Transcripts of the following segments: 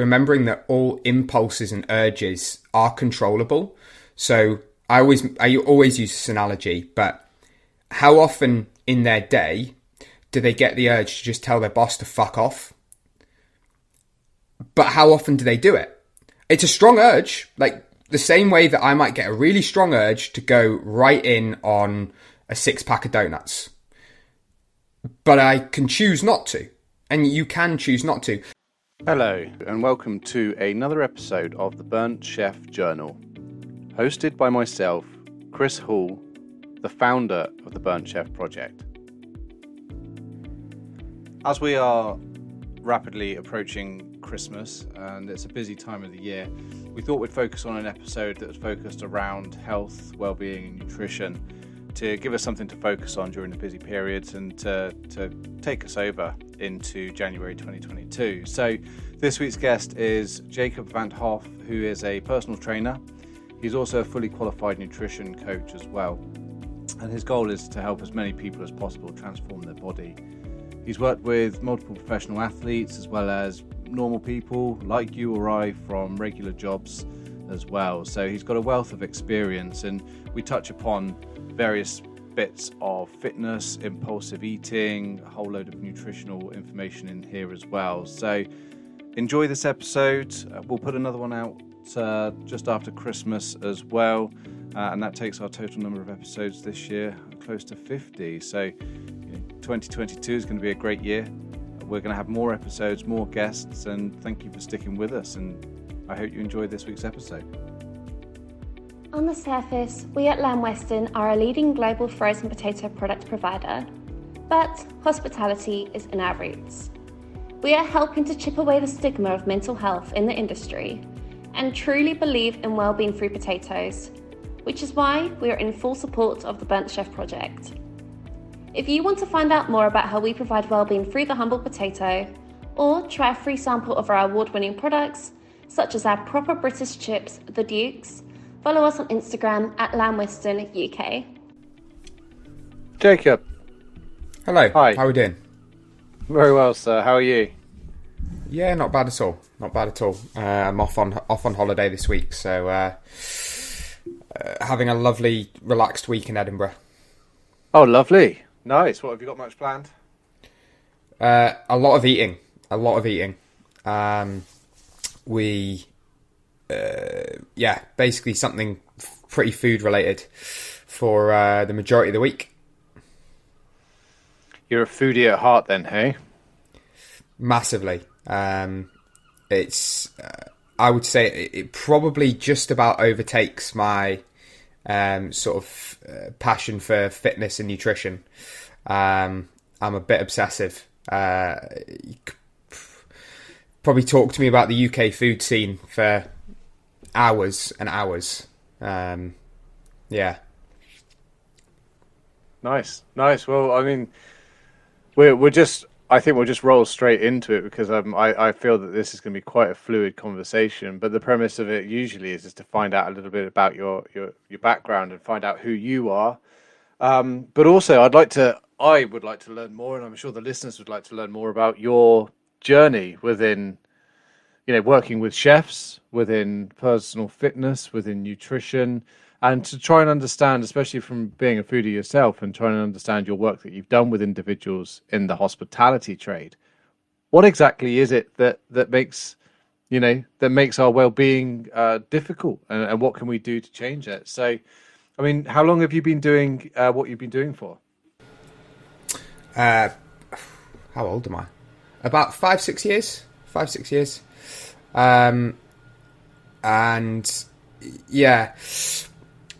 remembering that all impulses and urges are controllable. So I always use this analogy, but how often in their day do they get the urge to just tell their boss to fuck off? But how often do they do it? It's a strong urge, like the same way that I might get a really strong urge to go right in on a 6-pack of donuts. But I can choose not to, and you can choose not to. Hello, and welcome to another episode of the Burnt Chef Journal, hosted by myself, Chris Hall, the founder of the Burnt Chef Project. As we are rapidly approaching Christmas, and it's a busy time of the year, we thought we'd focus on an episode that was focused around health, well-being and nutrition, to give us something to focus on during the busy periods and to take us over into January 2022. So this week's guest is Jacob van 't Hoff, who is a personal trainer. He's also a fully qualified nutrition coach as well. And his goal is to help as many people as possible transform their body. He's worked with multiple professional athletes as well as normal people like you or I from regular jobs as well. So he's got a wealth of experience, and we touch upon various bits of fitness, impulsive eating, a whole load of nutritional information in here as well. So enjoy this episode. We'll put another one out just after Christmas as well. And that takes our total number of episodes this year close to 50. So 2022 is going to be a great year. We're going to have more episodes, more guests, and thank you for sticking with us. And I hope you enjoyed this week's episode. On the surface, we at Lamb Weston are a leading global frozen potato product provider, but hospitality is in our roots. We are helping to chip away the stigma of mental health in the industry and truly believe in well-being through potatoes, which is why we are in full support of the Burnt Chef Project. If you want to find out more about how we provide well-being through the humble potato, or try a free sample of our award-winning products, such as our proper British chips, The Dukes, follow us on Instagram at Lamb Weston UK. Jacob. Hello. Hi. How are we doing? Very well, sir. How are you? Yeah, not bad at all. Not bad at all. I'm off on holiday this week, so having a lovely, relaxed week in Edinburgh. Oh, lovely. Nice. What, have you got much planned? A lot of eating. Basically something pretty food related for the majority of the week. You're a foodie at heart then, hey? Massively. I would say it probably just about overtakes my passion for fitness and nutrition. I'm a bit obsessive. You could probably talk to me about the UK food scene for hours and hours. Nice. Well, I mean, we'll just roll straight into it, because I feel that this is going to be quite a fluid conversation, but the premise of it usually is just to find out a little bit about your background and find out who you are, but also I would like to learn more, and I'm sure the listeners would like to learn more about your journey within working with chefs, within personal fitness, within nutrition, and to try and understand, especially from being a foodie yourself, and trying to understand your work that you've done with individuals in the hospitality trade. What exactly is it that makes our well-being difficult, and what can we do to change it? So, I mean, how long have you been doing what you've been doing for? How old am I? About 5-6 years. 5-6 years.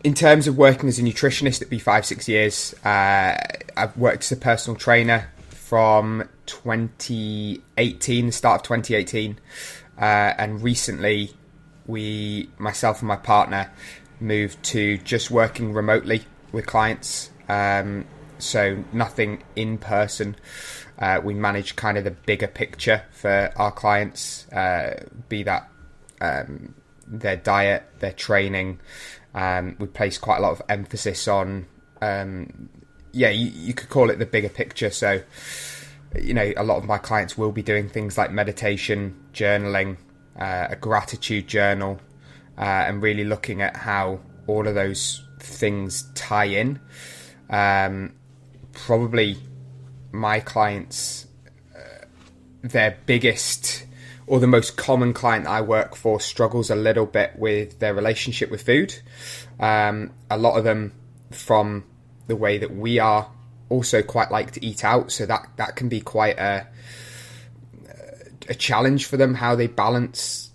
In terms of working as a nutritionist, it'd be 5-6 years. I've worked as a personal trainer from 2018, the start of 2018. And recently myself and my partner moved to just working remotely with clients. So nothing in person. We manage kind of the bigger picture for our clients, be that their diet, their training. We place quite a lot of emphasis on, you could call it the bigger picture. So, a lot of my clients will be doing things like meditation, journaling, a gratitude journal, and really looking at how all of those things tie in. Probably my clients, their biggest or the most common client I work for struggles a little bit with their relationship with food. A lot of them, from the way that we are, also quite like to eat out, so that can be quite a challenge for them, how they balance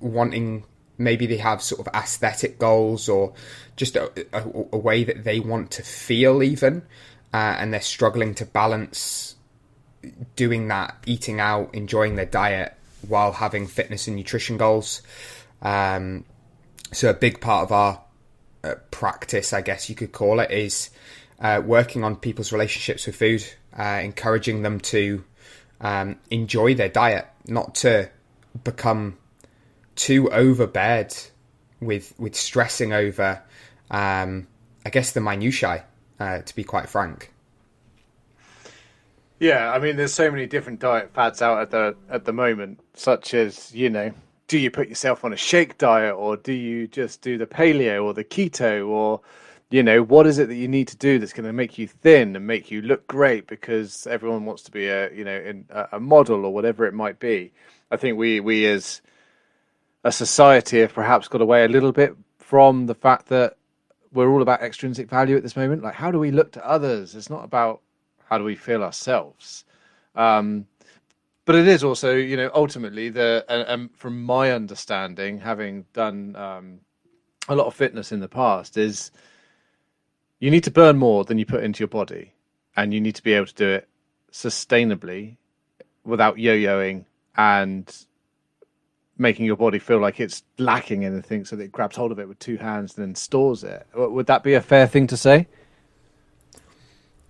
wanting, maybe they have sort of aesthetic goals or just a way that they want to feel even, and they're struggling to balance doing that, eating out, enjoying their diet while having fitness and nutrition goals. So a big part of our practice, I guess you could call it, is working on people's relationships with food, encouraging them to enjoy their diet, not to become too overbeared with stressing over, I guess, the minutiae, to be quite frank. Yeah, I mean, there's so many different diet fads out at the moment, such as, you know, do you put yourself on a shake diet, or do you just do the paleo or the keto, or, you know, what is it that you need to do that's going to make you thin and make you look great, because everyone wants to be a model or whatever it might be. I think we as a society have perhaps got away a little bit from the fact that we're all about extrinsic value at this moment. Like, how do we look to others? It's not about how do we feel ourselves. But it is also, you know, ultimately from my understanding, having done a lot of fitness in the past, is you need to burn more than you put into your body, and you need to be able to do it sustainably without yo-yoing and making your body feel like it's lacking anything, so that it grabs hold of it with two hands and then stores it. Would that be a fair thing to say?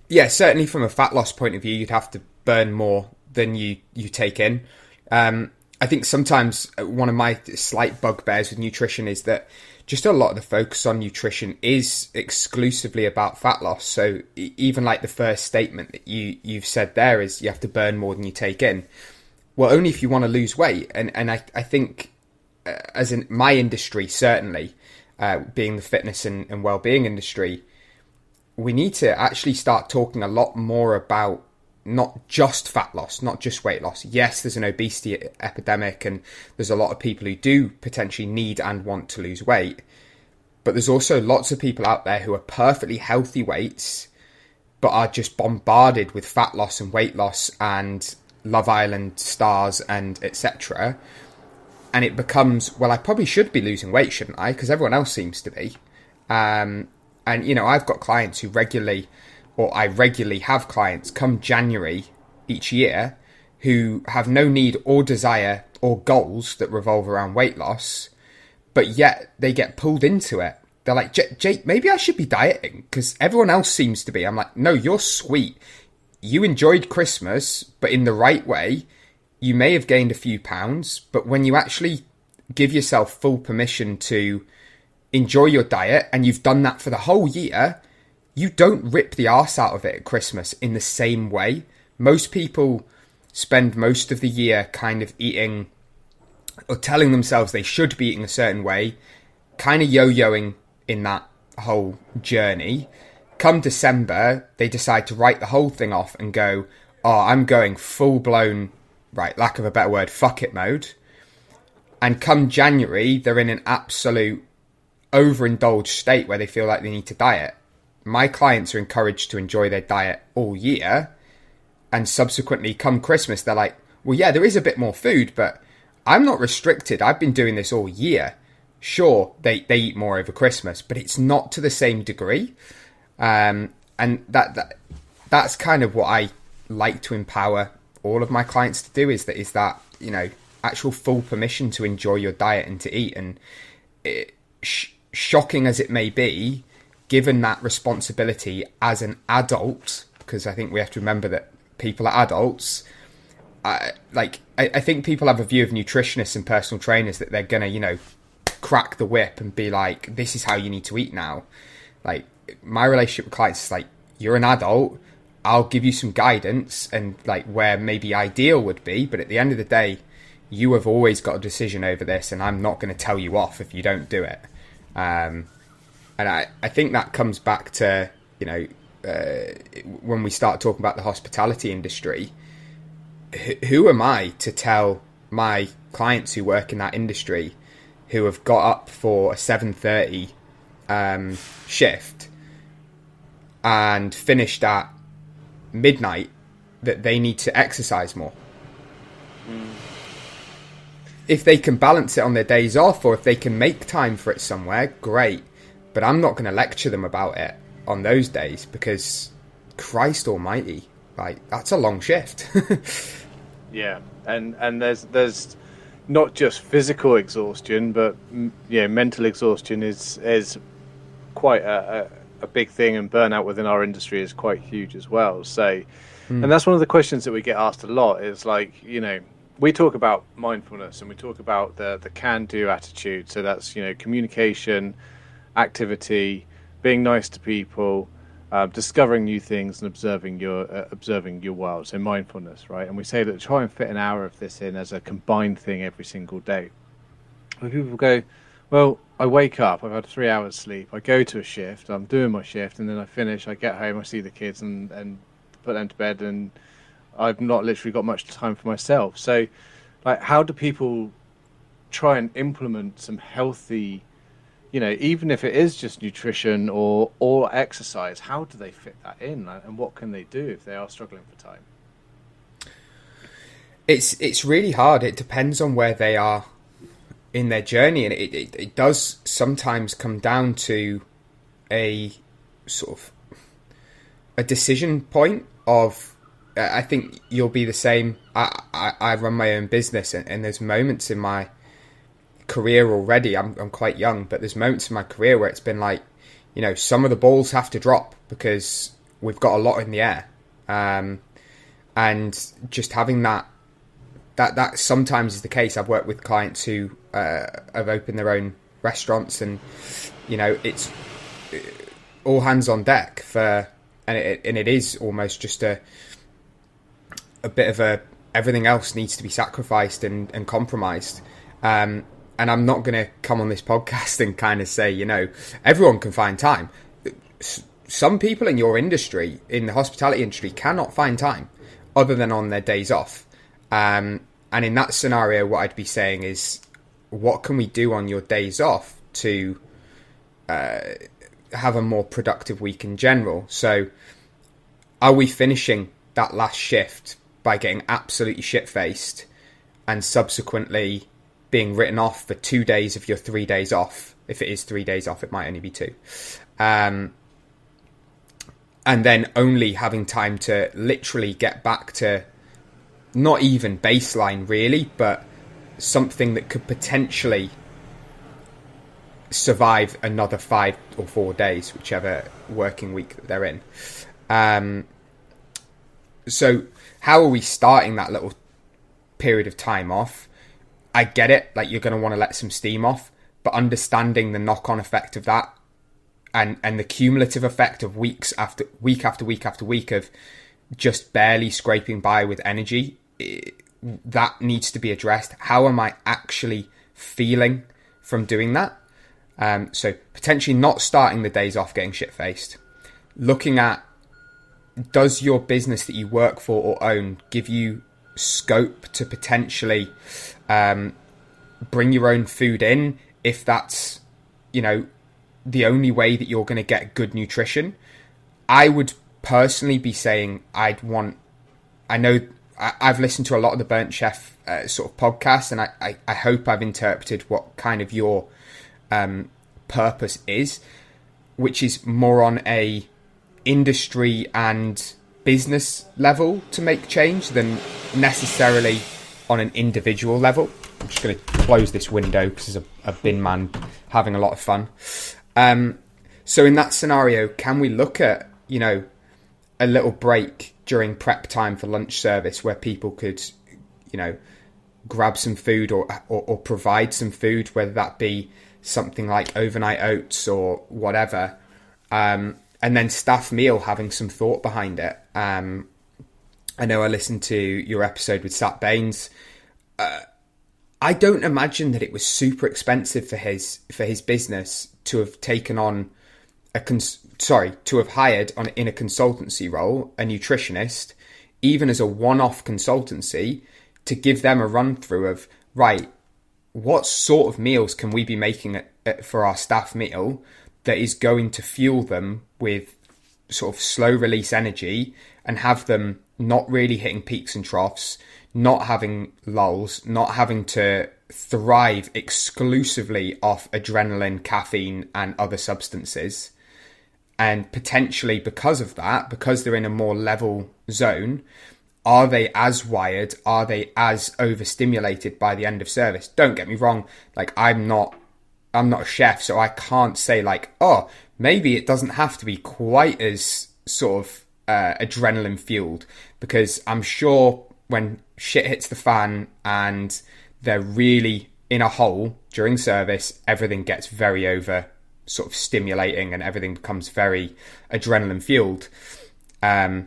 Yeah, certainly from a fat loss point of view, you'd have to burn more than you take in. I think sometimes one of my slight bugbears with nutrition is that just a lot of the focus on nutrition is exclusively about fat loss. So even like the first statement that you've said there is you have to burn more than you take in. Well, only if you want to lose weight. And I think, as in my industry, certainly, being the fitness and well-being industry, we need to actually start talking a lot more about not just fat loss, not just weight loss. Yes, there's an obesity epidemic and there's a lot of people who do potentially need and want to lose weight. But there's also lots of people out there who are perfectly healthy weights but are just bombarded with fat loss and weight loss and Love Island stars and etc. And it becomes, well, I probably should be losing weight, shouldn't I? Because everyone else seems to be. And, you know, I've got clients who I regularly have clients come January each year who have no need or desire or goals that revolve around weight loss, but yet they get pulled into it. They're like, Jake, maybe I should be dieting because everyone else seems to be. I'm like, no, you're sweet. You enjoyed Christmas, but in the right way. You may have gained a few pounds, but when you actually give yourself full permission to enjoy your diet, and you've done that for the whole year, you don't rip the arse out of it at Christmas in the same way. Most people spend most of the year kind of eating or telling themselves they should be eating a certain way, kind of yo-yoing in that whole journey. Come December, they decide to write the whole thing off and go, oh, I'm going full-blown, right, lack of a better word, fuck it mode. And come January, they're in an absolute overindulged state where they feel like they need to diet. My clients are encouraged to enjoy their diet all year, and subsequently come Christmas they're like, well, yeah, there is a bit more food, but I'm not restricted, I've been doing this all year. Sure, they eat more over Christmas, but it's not to the same degree, and that's kind of what I like to empower all of my clients to do, is that, you know, actual full permission to enjoy your diet and to eat. And it, shocking as it may be, given that responsibility as an adult, because I think we have to remember that people are adults. I think people have a view of nutritionists and personal trainers that they're gonna, you know, crack the whip and be like, this is how you need to eat now. Like, my relationship with clients is like, you're an adult, I'll give you some guidance and like where maybe ideal would be, but at the end of the day, you have always got a decision over this, and I'm not going to tell you off if you don't do it. And I think that comes back to, you know, when we start talking about the hospitality industry, who am I to tell my clients who work in that industry who have got up for a 7:30 shift and finished at midnight that they need to exercise more? If they can balance it on their days off, or if they can make time for it somewhere, great. But I'm not going to lecture them about it on those days, because Christ almighty, like, that's a long shift. Yeah. And there's not just physical exhaustion, but yeah, mental exhaustion is quite a big thing, and burnout within our industry is quite huge as well. So, and that's one of the questions that we get asked a lot is, like, you know, we talk about mindfulness and we talk about the can-do attitude. So that's, you know, communication, activity, being nice to people, discovering new things, and observing your world. So mindfulness, right? And we say that try and fit an hour of this in as a combined thing every single day. But people go, well, I wake up, I've had 3 hours sleep, I go to a shift, I'm doing my shift, and then I finish, I get home, I see the kids and put them to bed, and I've not literally got much time for myself. So, like, how do people try and implement some healthy, you know, even if it is just nutrition or exercise, how do they fit that in, and what can they do if they are struggling for time? It's really hard. It depends on where they are in their journey, and it does sometimes come down to a sort of a decision point of, I think you'll be the same. I run my own business, and there's moments in my career already, I'm quite young, but there's moments in my career where it's been like, you know, some of the balls have to drop because we've got a lot in the air, and just having that sometimes is the case. I've worked with clients who have opened their own restaurants, and, you know, it's all hands on deck for, and it is almost just a bit of a, everything else needs to be sacrificed and compromised. And I'm not going to come on this podcast and kind of say, you know, everyone can find time. Some people in your industry, in the hospitality industry, cannot find time other than on their days off. And in that scenario, what I'd be saying is, what can we do on your days off to have a more productive week in general? So are we finishing that last shift by getting absolutely shit-faced and subsequently being written off for 2 days of your 3 days off? If it is 3 days off, it might only be two. And then only having time to literally get back to not even baseline really, but something that could potentially survive another 5 or 4 days, whichever working week that they're in. So how are we starting that little period of time off? I get it, like, you're going to want to let some steam off, but understanding the knock-on effect of that and the cumulative effect of weeks after week after week after week of just barely scraping by with energy, that needs to be addressed. How am I actually feeling from doing that? So potentially not starting the days off getting shit-faced. Looking at, does your business that you work for or own give you scope to potentially bring your own food in if that's, you know, the only way that you're going to get good nutrition? I would personally be saying I've listened to a lot of the Burnt Chef sort of podcast, and I hope I've interpreted what kind of your purpose is, which is more on a industry and business level to make change than necessarily on an individual level. I'm just going to close this window because there's a bin man having a lot of fun. So in that scenario, can we look at, you know, a little break during prep time for lunch service where people could, you know, grab some food or provide some food, whether that be something like overnight oats or whatever, and then staff meal having some thought behind it. I know I listened to your episode with Sat Baines. I don't imagine that it was super expensive for his business to have taken on to have hired in a consultancy role a nutritionist, even as a one-off consultancy, to give them a run-through of, right, what sort of meals can we be making for our staff meal that is going to fuel them with sort of slow-release energy and have them not really hitting peaks and troughs, not having lulls, not having to thrive exclusively off adrenaline, caffeine and other substances. And potentially because of that, because they're in a more level zone, are they as wired? Are they as overstimulated by the end of service? Don't get me wrong. Like, I'm not a chef, so I can't say like, oh, maybe it doesn't have to be quite as sort of adrenaline fueled, because I'm sure when shit hits the fan and they're really in a hole during service, everything gets very over sort of stimulating and everything becomes very adrenaline fueled. And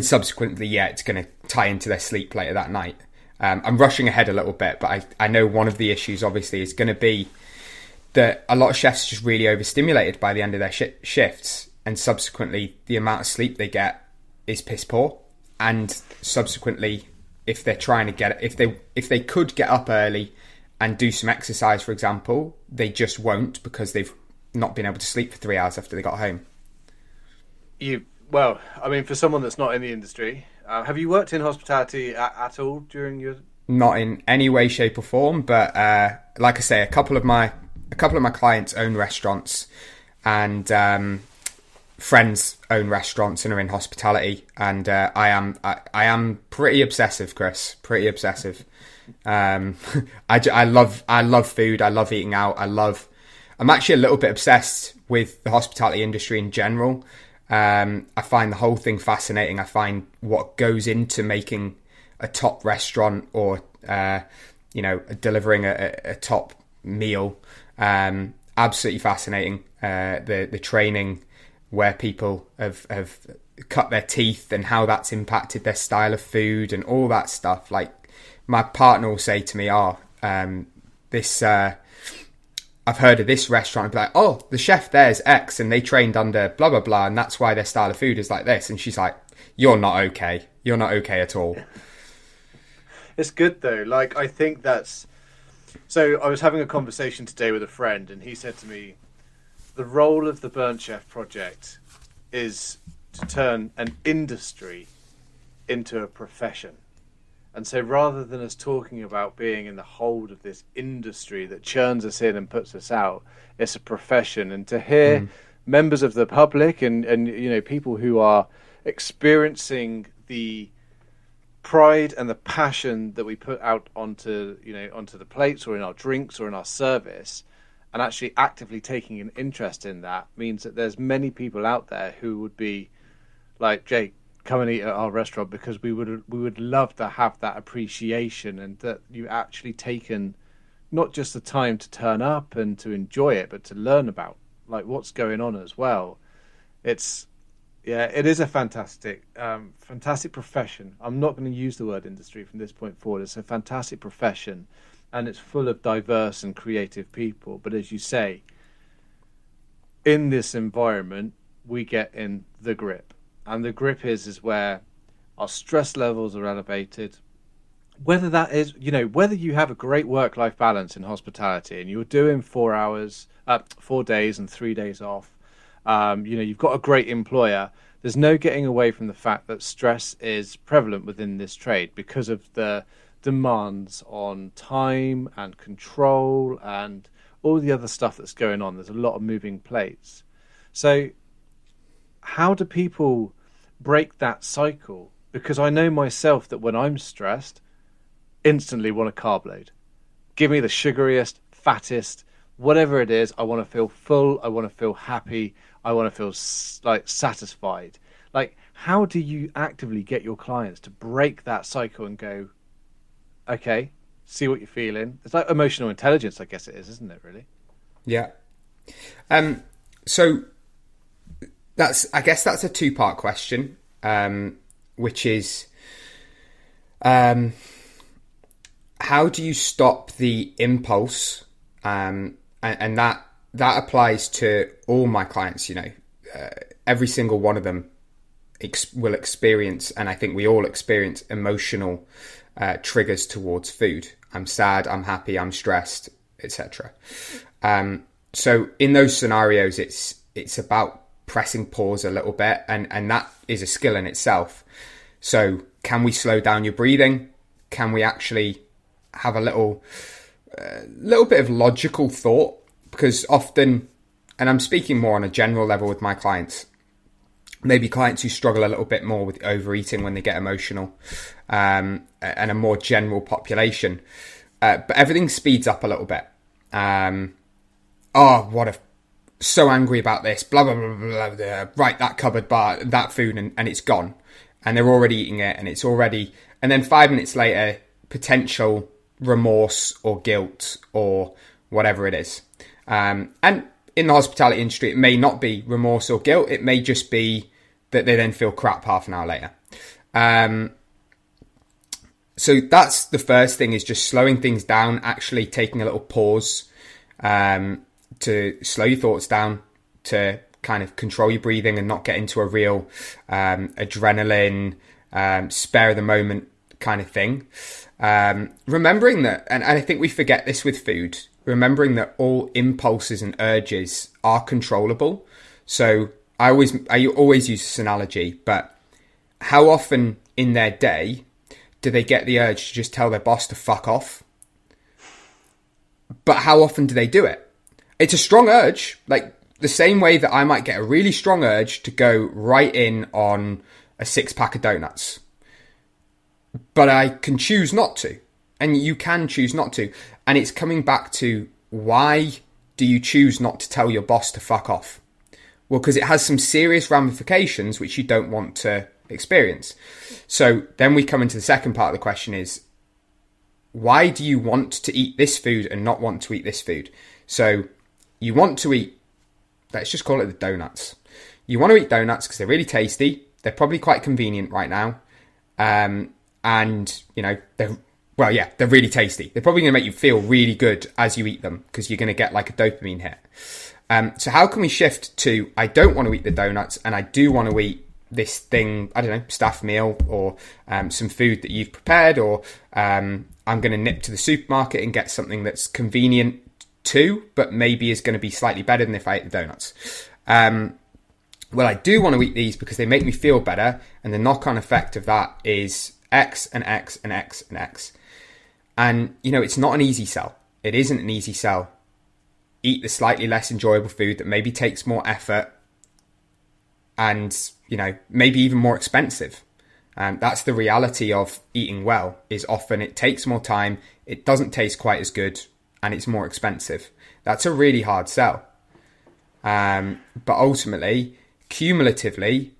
subsequently, yeah, it's going to tie into their sleep later that night. I'm rushing ahead a little bit, but I know one of the issues obviously is going to be that a lot of chefs are just really overstimulated by the end of their shifts, and subsequently the amount of sleep they get is piss poor. And subsequently, if they're trying to get, if they could get up early and do some exercise, for example, they just won't because they've not been able to sleep for 3 hours after they got home. Well, I mean, for someone that's not in the industry, have you worked in hospitality at all during your? Not in any way, shape, or form. But like I say, a couple of my clients own restaurants, and friends own restaurants and are in hospitality. And I am pretty obsessive, Chris. Pretty obsessive. I love food. I love eating out. I'm actually a little bit obsessed with the hospitality industry in general. I find the whole thing fascinating. I find what goes into making a top restaurant or, delivering a top meal absolutely fascinating. The training where people have cut their teeth and how that's impacted their style of food and all that stuff. Like, my partner will say to me, I've heard of this restaurant, and be like, oh, the chef there's X and they trained under blah, blah, blah. And that's why their style of food is like this. And she's like, you're not okay. You're not okay at all. It's good though. Like, I think that's, so I was having a conversation today with a friend and he said to me, the role of the Burnt Chef project is to turn an industry into a profession. And so rather than us talking about being in the hold of this industry that churns us in and puts us out, it's a profession. And to hear members of the public and people who are experiencing the pride and the passion that we put out onto the plates or in our drinks or in our service, and actually actively taking an interest in that, means that there's many people out there who would be like, Jake, come and eat at our restaurant, because we would love to have that appreciation, and that you actually taken not just the time to turn up and to enjoy it, but to learn about like what's going on as well. It is a fantastic profession. I'm not going to use the word industry from this point forward. It's a fantastic profession, and it's full of diverse and creative people. But as you say, in this environment, we get in the grip. And the grip is where our stress levels are elevated. Whether that is, whether you have a great work-life balance in hospitality and you're doing 4 days and 3 days off, you've got a great employer, there's no getting away from the fact that stress is prevalent within this trade because of the demands on time and control and all the other stuff that's going on. There's a lot of moving plates. So how do people break that cycle? Because I know myself that when I'm stressed, instantly want a carb load. Give me the sugariest, fattest, whatever it is. I want to feel full. I want to feel happy. I want to feel like satisfied. Like, how do you actively get your clients to break that cycle and go, okay, see what you're feeling? It's like emotional intelligence, I guess it is, isn't it, really? Yeah. So that's a two-part question, which is how do you stop the impulse? And that applies to all my clients, you know, every single one of them will experience, and I think we all experience emotional triggers towards food. I'm sad, I'm happy, I'm stressed, etc. So in those scenarios, it's about pressing pause a little bit, and that is a skill in itself. So can we slow down your breathing? Can we actually have a little bit of logical thought? Because often, and I'm speaking more on a general level with my clients, maybe clients who struggle a little bit more with overeating when they get emotional, and a more general population, but everything speeds up a little bit. So angry about this, blah, blah, blah, blah, blah, right, that cupboard bar, that food, and it's gone. And they're already eating it, and it's already... And then 5 minutes later, potential remorse or guilt or whatever it is. And in the hospitality industry, it may not be remorse or guilt. It may just be that they then feel crap half an hour later. So that's the first thing, is just slowing things down, actually taking a little pause, to slow your thoughts down, to kind of control your breathing and not get into a real adrenaline, spare of the moment kind of thing. Remembering that, and I think we forget this with food, remembering that all impulses and urges are controllable. So I always use this analogy, but how often in their day do they get the urge to just tell their boss to fuck off? But how often do they do it? It's a strong urge, like the same way that I might get a really strong urge to go right in on a 6-pack of donuts. But I can choose not to, and you can choose not to. And it's coming back to, why do you choose not to tell your boss to fuck off? Well, because it has some serious ramifications which you don't want to experience. So then we come into the second part of the question is, why do you want to eat this food and not want to eat this food? So you want to eat, let's just call it the donuts. You want to eat donuts because they're really tasty. They're probably quite convenient right now. And, you know, they're really tasty. They're probably going to make you feel really good as you eat them, because you're going to get like a dopamine hit. So how can we shift to, I don't want to eat the donuts and I do want to eat this thing, I don't know, staff meal, or some food that you've prepared, or I'm going to nip to the supermarket and get something that's convenient too, but maybe is going to be slightly better than if I ate the donuts. Well, I do want to eat these because they make me feel better, and the knock-on effect of that is X and X and X and X. And, you know, it's not an easy sell. It isn't an easy sell. Eat the slightly less enjoyable food that maybe takes more effort and, you know, maybe even more expensive. That's the reality of eating well, is often it takes more time, it doesn't taste quite as good, and it's more expensive. That's a really hard sell. But ultimately, cumulatively,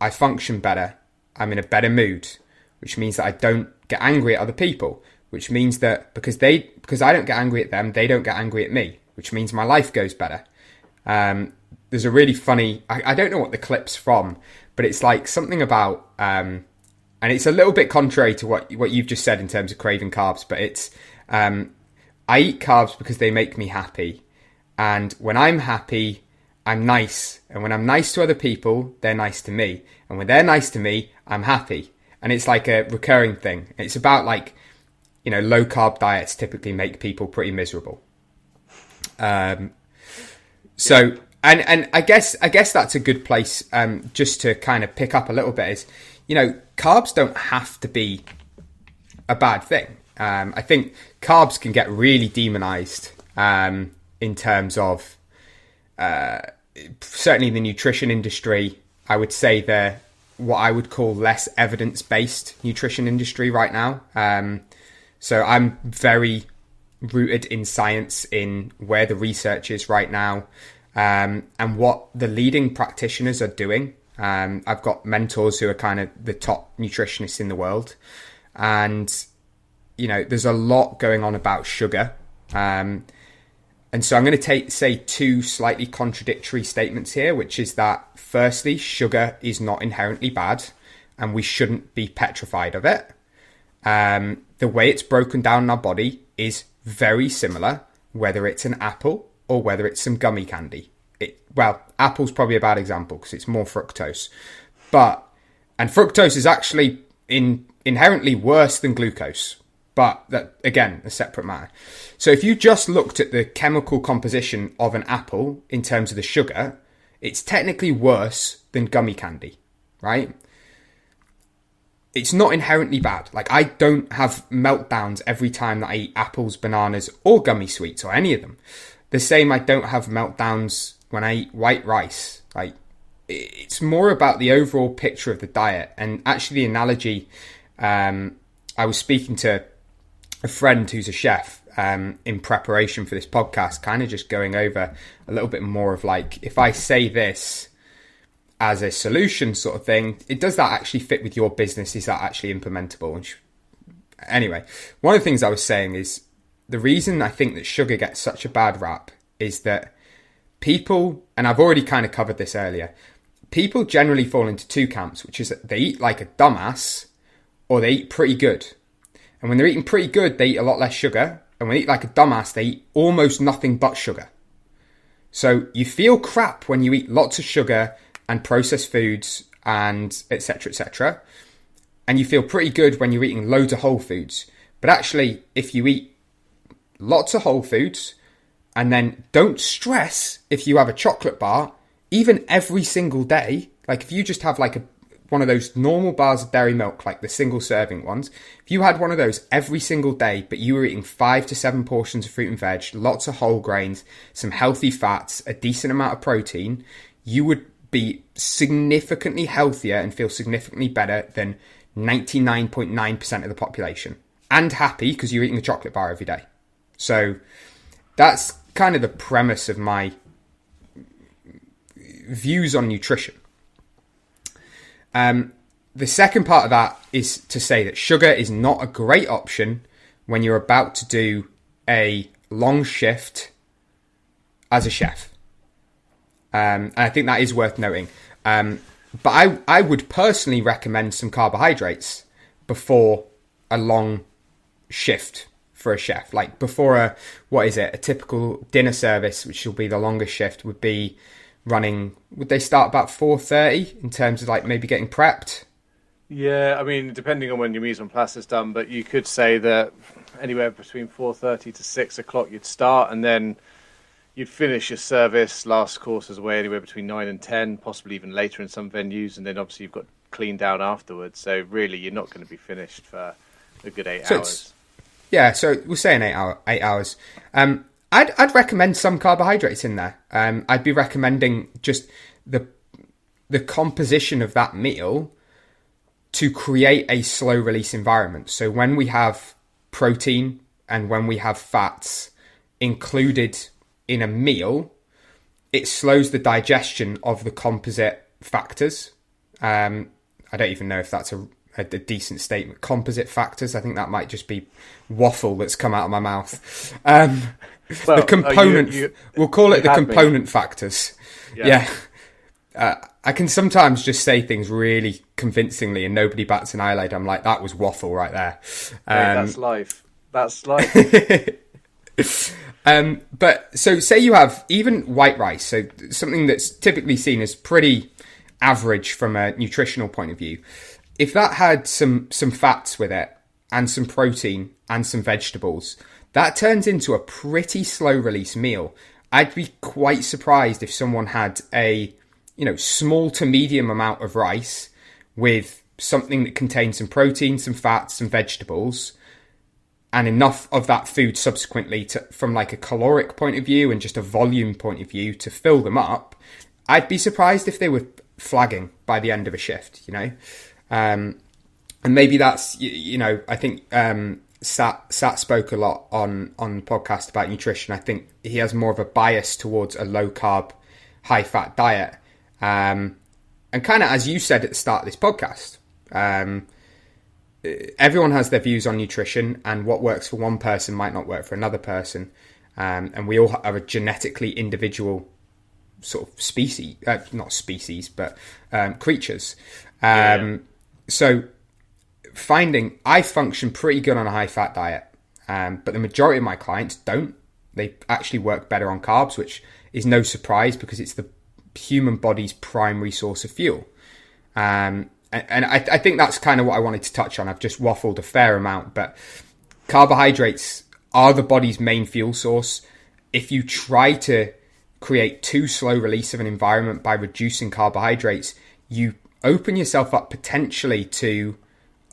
I function better. I'm in a better mood, which means that I don't get angry at other people, which means that because I don't get angry at them, they don't get angry at me, which means my life goes better. There's a really funny, I don't know what the clip's from, but it's like something about, and it's a little bit contrary to what you've just said in terms of craving carbs, but it's, I eat carbs because they make me happy. And when I'm happy, I'm nice. And when I'm nice to other people, they're nice to me. And when they're nice to me, I'm happy. And it's like a recurring thing. It's about, like, you know, low carb diets typically make people pretty miserable. So, and I guess that's a good place, just to kind of pick up a little bit, is, you know, carbs don't have to be a bad thing. I think carbs can get really demonized, in terms of, certainly the nutrition industry. I would say the, what I would call less evidence-based nutrition industry right now. So I'm very rooted in science, in where the research is right now, and what the leading practitioners are doing. I've got mentors who are kind of the top nutritionists in the world, and, you know, there's a lot going on about sugar. And so I'm going to say two slightly contradictory statements here, which is that, firstly, sugar is not inherently bad and we shouldn't be petrified of it. the way it's broken down in our body is very similar, whether it's an apple or whether it's some gummy candy. Well, apple's probably a bad example because it's more fructose. And fructose is actually inherently worse than glucose. But that, again, a separate matter. So if you just looked at the chemical composition of an apple in terms of the sugar, it's technically worse than gummy candy, right? It's not inherently bad. Like, I don't have meltdowns every time that I eat apples, bananas, or gummy sweets, or any of them. The same, I don't have meltdowns when I eat white rice. Like, it's more about the overall picture of the diet. And actually, the analogy, I was speaking to a friend who's a chef in preparation for this podcast, kind of just going over a little bit more of, like, if I say this as a solution sort of thing, it does that actually fit with your business? Is that actually implementable? And anyway, one of the things I was saying is the reason I think that sugar gets such a bad rap is that people, and I've already kind of covered this earlier, people generally fall into two camps, which is that they eat like a dumbass or they eat pretty good. And when they're eating pretty good, they eat a lot less sugar. And when they eat like a dumbass, they eat almost nothing but sugar. So you feel crap when you eat lots of sugar and processed foods and etc, etc, and you feel pretty good when you're eating loads of whole foods. But actually, if you eat lots of whole foods and then don't stress if you have a chocolate bar even every single day, like if you just have like one of those normal bars of dairy milk, like the single serving ones, if you had one of those every single day but you were eating 5 to 7 portions of fruit and veg, lots of whole grains, some healthy fats, a decent amount of protein, you would be significantly healthier and feel significantly better than 99.9% of the population, and happy because you're eating a chocolate bar every day. So that's kind of the premise of my views on nutrition. The second part of that is to say that sugar is not a great option when you're about to do a long shift as a chef. And I think that is worth noting. But I would personally recommend some carbohydrates before a long shift for a chef. Like before a typical dinner service, which will be the longest shift, would be running, would they start about 4:30 in terms of like maybe getting prepped? Yeah, I mean, depending on when your mise en place is done, but you could say that anywhere between 4:30 to 6 o'clock you'd start, and then you'd finish your service, last course is away anywhere between 9 and 10, possibly even later in some venues, and then obviously you've got clean down afterwards. So really, you're not going to be finished for a good 8 hours. Yeah, so we're saying 8 hours. I'd recommend some carbohydrates in there. I'd be recommending just the composition of that meal to create a slow-release environment. So when we have protein and when we have fats included in a meal, it slows the digestion of the composite factors. I don't even know if that's a decent statement. Composite factors, I think that might just be waffle that's come out of my mouth. Well, the component, we'll call it the component factors. Yeah. I can sometimes just say things really convincingly and nobody bats an eyelid. I'm like, that was waffle right there. Hey, that's life. That's life. But so say you have even white rice, so something that's typically seen as pretty average from a nutritional point of view. If that had some fats with it and some protein and some vegetables, that turns into a pretty slow release meal. I'd be quite surprised if someone had a, small to medium amount of rice with something that contains some protein, some fats, some vegetables, and enough of that food subsequently to, from like a caloric point of view and just a volume point of view, to fill them up. I'd be surprised if they were flagging by the end of a shift, and maybe that's, I think Sat spoke a lot on the podcast about nutrition. I think he has more of a bias towards a low carb, high fat diet. And kind of, as you said at the start of this podcast, everyone has their views on nutrition, and what works for one person might not work for another person. And we all are a genetically individual sort of species, not species, but creatures. So finding I function pretty good on a high-fat diet, but the majority of my clients don't. They actually work better on carbs, which is no surprise because it's the human body's primary source of fuel. And I think that's kind of what I wanted to touch on. I've just waffled a fair amount, but carbohydrates are the body's main fuel source. If you try to create too slow release of an environment by reducing carbohydrates, you open yourself up potentially to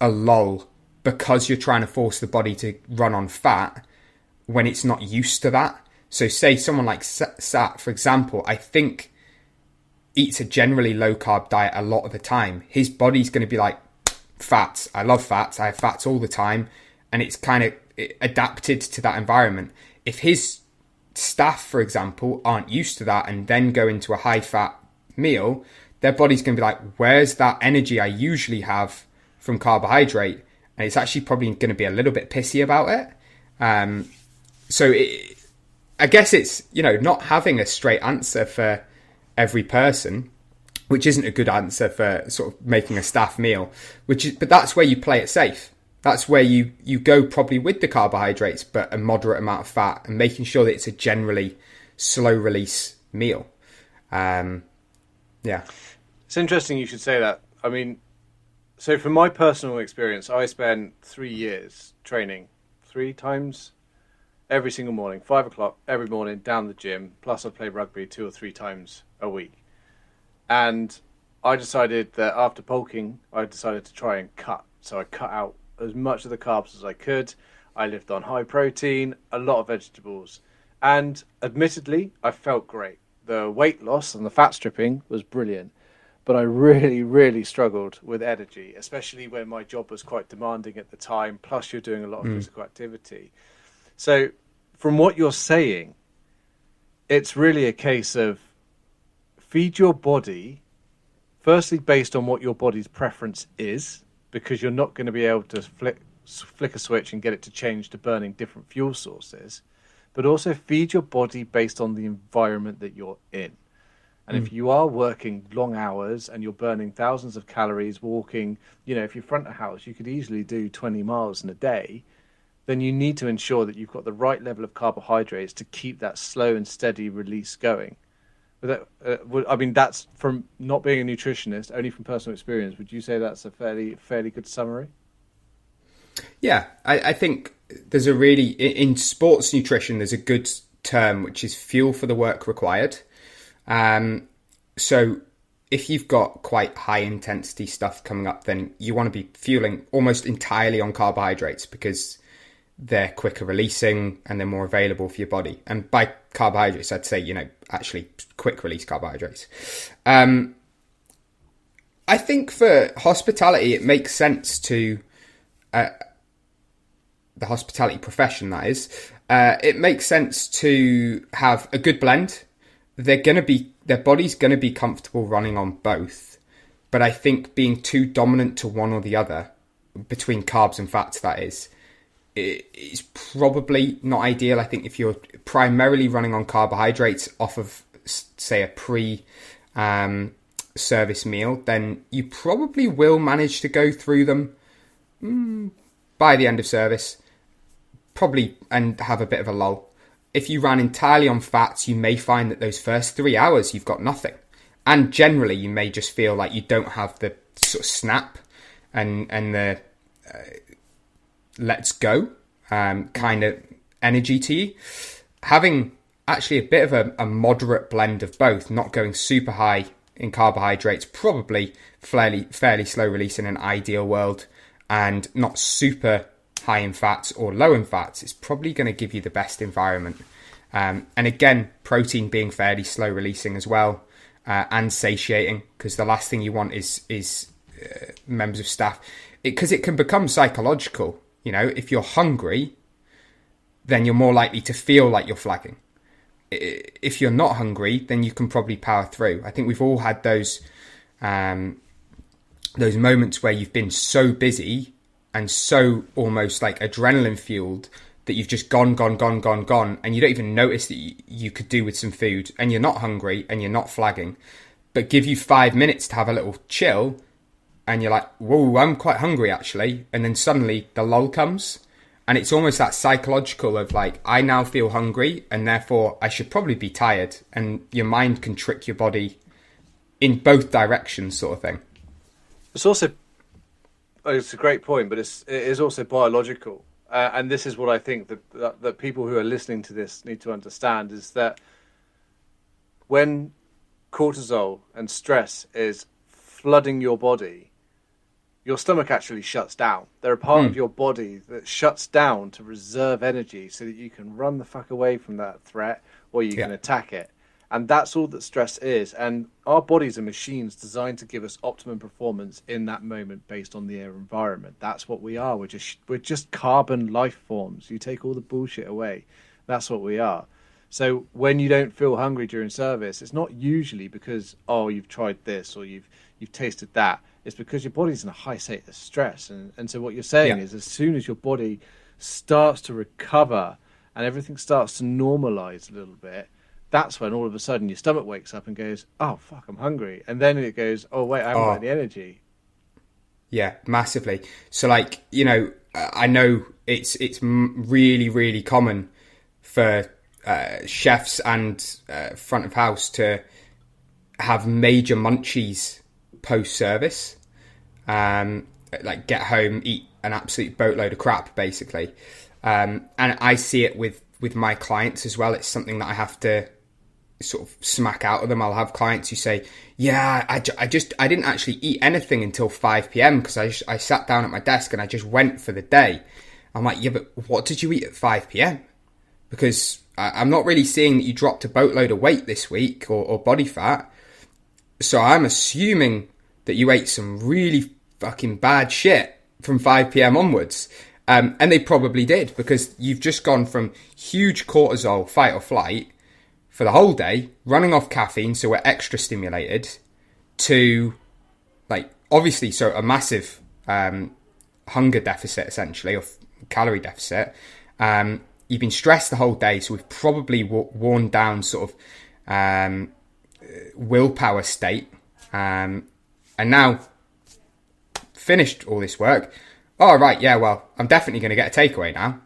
a lull because you're trying to force the body to run on fat when it's not used to that. So say someone like Sat, for example, I think eats a generally low carb diet a lot of the time. His body's going to be like, fats, I love fats, I have fats all the time. And it's kind of adapted to that environment. If his staff, for example, aren't used to that and then go into a high fat meal, their body's going to be like, where's that energy I usually have from carbohydrate? And it's actually probably going to be a little bit pissy about it. So I guess it's, you know, not having a straight answer for every person, which isn't a good answer for sort of making a staff meal, but that's where you play it safe. That's where you go probably with the carbohydrates, but a moderate amount of fat and making sure that it's a generally slow release meal. Yeah. It's interesting you should say that. I mean, so from my personal experience, I spent 3 years training 3 times every single morning, 5 o'clock every morning, down the gym. Plus I played rugby 2 or 3 times a week. And I decided that after bulking, I decided to try and cut. So I cut out as much of the carbs as I could. I lived on high protein, a lot of vegetables. And admittedly, I felt great. The weight loss and the fat stripping was brilliant. But I really, really struggled with energy, especially when my job was quite demanding at the time. Plus, you're doing a lot of physical activity. So from what you're saying, it's really a case of feed your body, firstly, based on what your body's preference is, because you're not going to be able to flick a switch and get it to change to burning different fuel sources, but also feed your body based on the environment that you're in. And if you are working long hours and you're burning thousands of calories walking, you know, if you front a house, you could easily do 20 miles in a day, then you need to ensure that you've got the right level of carbohydrates to keep that slow and steady release going. I mean, that's from not being a nutritionist, only from personal experience. Would you say that's a fairly good summary? Yeah, I think there's a really, in sports nutrition, there's a good term, which is fuel for the work required. So if you've got quite high intensity stuff coming up, then you want to be fueling almost entirely on carbohydrates because they're quicker releasing and they're more available for your body. And by carbohydrates, I'd say, you know, actually quick release carbohydrates. I think for hospitality, it makes sense to, the hospitality profession that is, it makes sense to have a good blend. Their body's going to be comfortable running on both. But I think being too dominant to one or the other, between carbs and fats, that is, it's probably not ideal. I think if you're primarily running on carbohydrates off of, say, a pre-service meal, then you probably will manage to go through them by the end of service, probably, and have a bit of a lull. If you ran entirely on fats, you may find that those first 3 hours you've got nothing. And generally, you may just feel like you don't have the sort of snap and the... let's go kind of energy to you. Having actually a bit of a moderate blend of both, not going super high in carbohydrates, probably fairly slow release in an ideal world, and not super high in fats or low in fats, it's probably going to give you the best environment. And again, protein being fairly slow releasing as well, and satiating, because the last thing you want is members of staff, because it can become psychological. You know, if you're hungry, then you're more likely to feel like you're flagging. If you're not hungry, then you can probably power through. I think we've all had those moments where you've been so busy and so almost like adrenaline fueled that you've just gone, and you don't even notice that you could do with some food, and you're not hungry and you're not flagging. But give you 5 minutes to have a little chill, and you're like, whoa, I'm quite hungry actually. And then suddenly the lull comes. And it's almost that psychological of like, I now feel hungry and therefore I should probably be tired. And your mind can trick your body in both directions, sort of thing. It's also, it's a great point, but it is also biological. And this is what I think that people who are listening to this need to understand, is that when cortisol and stress is flooding your body, your stomach actually shuts down. They're a part of your body that shuts down to reserve energy so that you can run the fuck away from that threat, or you can attack it. And that's all that stress is. And our bodies are machines designed to give us optimum performance in that moment based on the environment. That's what we are. We're just carbon life forms. You take all the bullshit away. That's what we are. So when you don't feel hungry during service, it's not usually because, you've tried this or you've tasted that. It's because your body's in a high state of stress. And so what you're saying is, as soon as your body starts to recover and everything starts to normalize a little bit, that's when all of a sudden your stomach wakes up and goes, oh, fuck, I'm hungry. And then it goes, oh, wait, I haven't got any energy. Yeah, massively. So, like, you know, I know it's really, really common for chefs and front of house to have major munchies post-service. Like, get home, eat an absolute boatload of crap, basically. And I see it with my clients as well. It's something that I have to sort of smack out of them. I'll have clients who say, yeah, I didn't actually eat anything until 5 p.m. because I sat down at my desk and I just went for the day. I'm like, yeah, but what did you eat at 5 p.m? Because I'm not really seeing that you dropped a boatload of weight this week or body fat. So I'm assuming that you ate some really fucking bad shit from 5 p.m. onwards. And they probably did, because you've just gone from huge cortisol, fight or flight, for the whole day, running off caffeine, so we're extra stimulated, to, like, obviously, so a massive hunger deficit, essentially, or calorie deficit. You've been stressed the whole day, so we've probably worn down sort of willpower state. And now, finished all this work. Oh, right, yeah, well, I'm definitely going to get a takeaway now.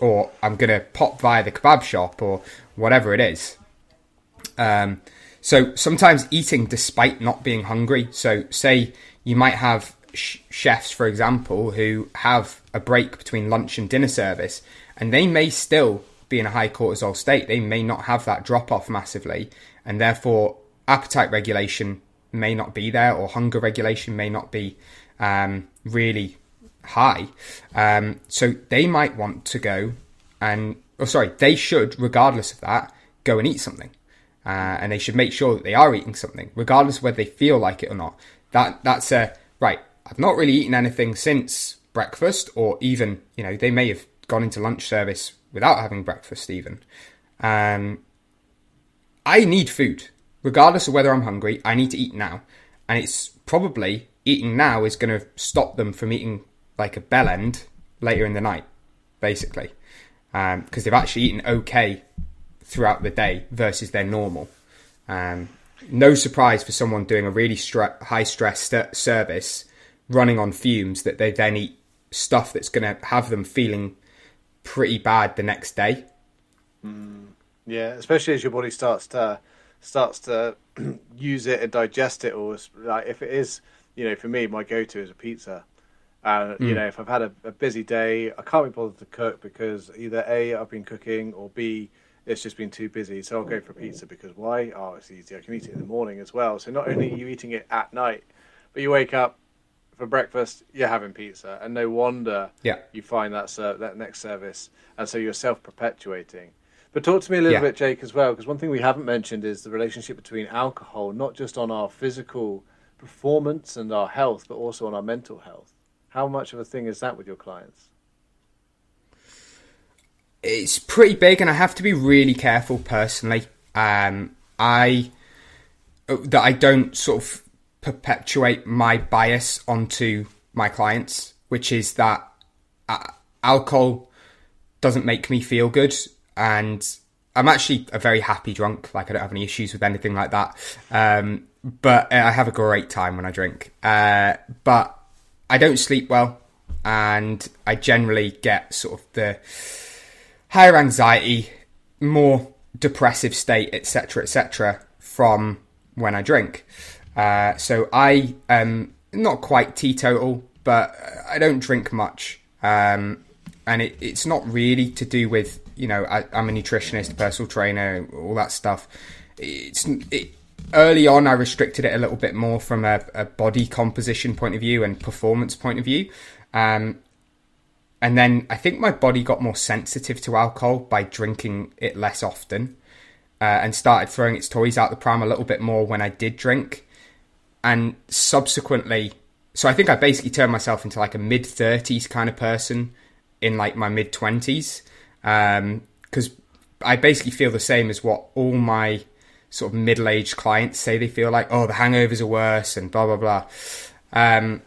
Or I'm going to pop via the kebab shop or whatever it is. So sometimes eating despite not being hungry. So say you might have chefs, for example, who have a break between lunch and dinner service, and they may still be in a high cortisol state. They may not have that drop-off massively, and therefore appetite regulation may not be there, or hunger regulation may not be really high. So they might want to go they should, regardless of that, go and eat something. And they should make sure that they are eating something, regardless of whether they feel like it or not. That's right, I've not really eaten anything since breakfast, or even, you know, they may have gone into lunch service without having breakfast even. I need food, regardless of whether I'm hungry. I need to eat now. And it's probably eating now is going to stop them from eating like a bell end later in the night, basically, because they've actually eaten okay throughout the day versus their normal. No surprise for someone doing a really high stress service, running on fumes, that they then eat stuff that's going to have them feeling pretty bad the next day. Yeah, especially as your body starts to use it and digest it, or like if it is. You know, for me, my go-to is a pizza. You know, if I've had a busy day, I can't be bothered to cook because either A, I've been cooking, or B, it's just been too busy. So I'll go for pizza because why? Oh, it's easy. I can eat it in the morning as well. So not only are you eating it at night, but you wake up for breakfast, you're having pizza. And no wonder you find that next service. And so you're self-perpetuating. But talk to me a little bit, Jake, as well, because one thing we haven't mentioned is the relationship between alcohol, not just on our physical performance and our health, but also on our mental health. How much of a thing is that with your clients? It's pretty big, and I have to be really careful personally. I don't sort of perpetuate my bias onto my clients, which is that alcohol doesn't make me feel good, and I'm actually a very happy drunk. Like, I don't have any issues with anything like that. But I have a great time when I drink. But I don't sleep well, and I generally get sort of the higher anxiety, more depressive state, etc., from when I drink. So I am not quite teetotal, but I don't drink much. And it's not really to do with, you know, I'm a nutritionist, personal trainer, all that stuff. Early on, I restricted it a little bit more from a body composition point of view and performance point of view. And then I think my body got more sensitive to alcohol by drinking it less often, and started throwing its toys out the pram a little bit more when I did drink. And subsequently, so I think I basically turned myself into like a mid-30s kind of person in like my mid-20s, because I basically feel the same as what all my sort of middle-aged clients say they feel like, oh, the hangovers are worse and blah, blah, blah.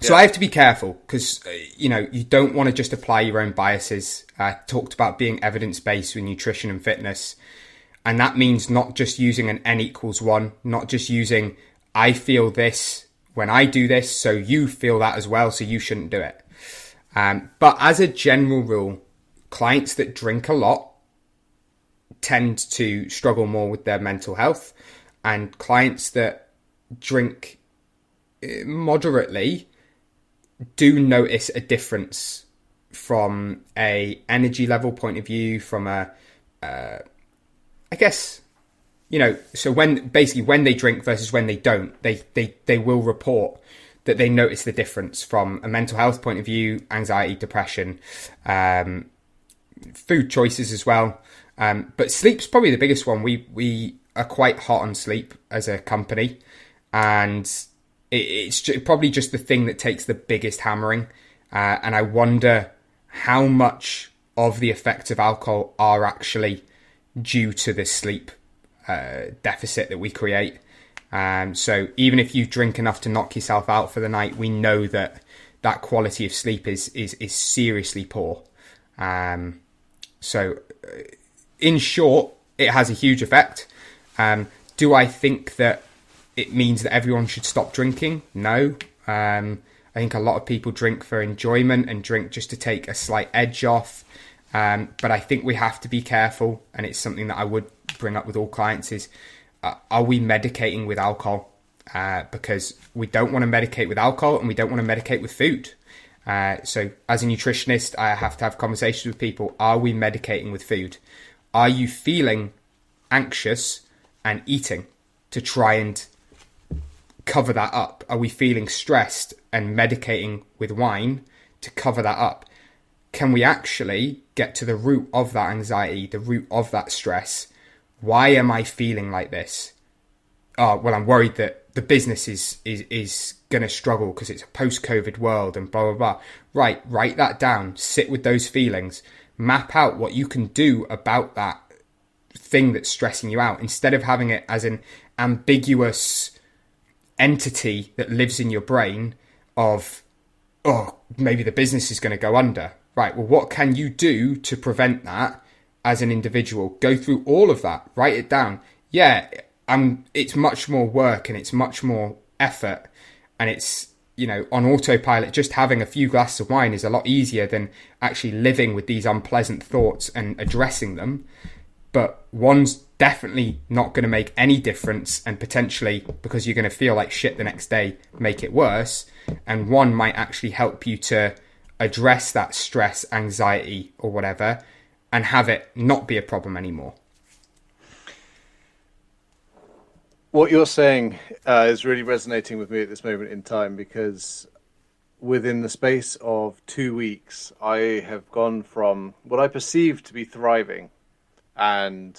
So I have to be careful because, you know, you don't want to just apply your own biases. I talked about being evidence-based with nutrition and fitness. And that means not just using an N=1, not just using, I feel this when I do this, so you feel that as well, so you shouldn't do it. But as a general rule, clients that drink a lot tend to struggle more with their mental health, and clients that drink moderately do notice a difference from a energy level point of view, from a I guess, you know, so when they drink versus when they don't, they will report that they notice the difference from a mental health point of view, anxiety, depression, food choices as well. But sleep's probably the biggest one. We are quite hot on sleep as a company, and it's probably just the thing that takes the biggest hammering. And I wonder how much of the effects of alcohol are actually due to this sleep deficit that we create. So even if you drink enough to knock yourself out for the night, we know that quality of sleep is seriously poor. So in short, it has a huge effect. Do I think that it means that everyone should stop drinking? No. I think a lot of people drink for enjoyment and drink just to take a slight edge off. But I think we have to be careful. And it's something that I would bring up with all clients is, are we medicating with alcohol? Because we don't want to medicate with alcohol and we don't want to medicate with food. So as a nutritionist, I have to have conversations with people. Are we medicating with food? Are you feeling anxious and eating to try and cover that up? Are we feeling stressed and medicating with wine to cover that up? Can we actually get to the root of that anxiety, the root of that stress? Why am I feeling like this? Oh, well, I'm worried that the business is going to struggle because it's a post-COVID world and blah, blah, blah. Right, write that down. Sit with those feelings. Map out what you can do about that thing that's stressing you out, instead of having it as an ambiguous entity that lives in your brain of, oh, maybe the business is going to go under. Right, well, what can you do to prevent that as an individual? Go through all of that. Write it down. Yeah, it's much more work and it's much more effort. And it's, you know, on autopilot, just having a few glasses of wine is a lot easier than actually living with these unpleasant thoughts and addressing them. But one's definitely not going to make any difference, and potentially, because you're going to feel like shit the next day, make it worse. And one might actually help you to address that stress, anxiety or whatever, and have it not be a problem anymore. What you're saying is really resonating with me at this moment in time, because within the space of 2 weeks, I have gone from what I perceived to be thriving and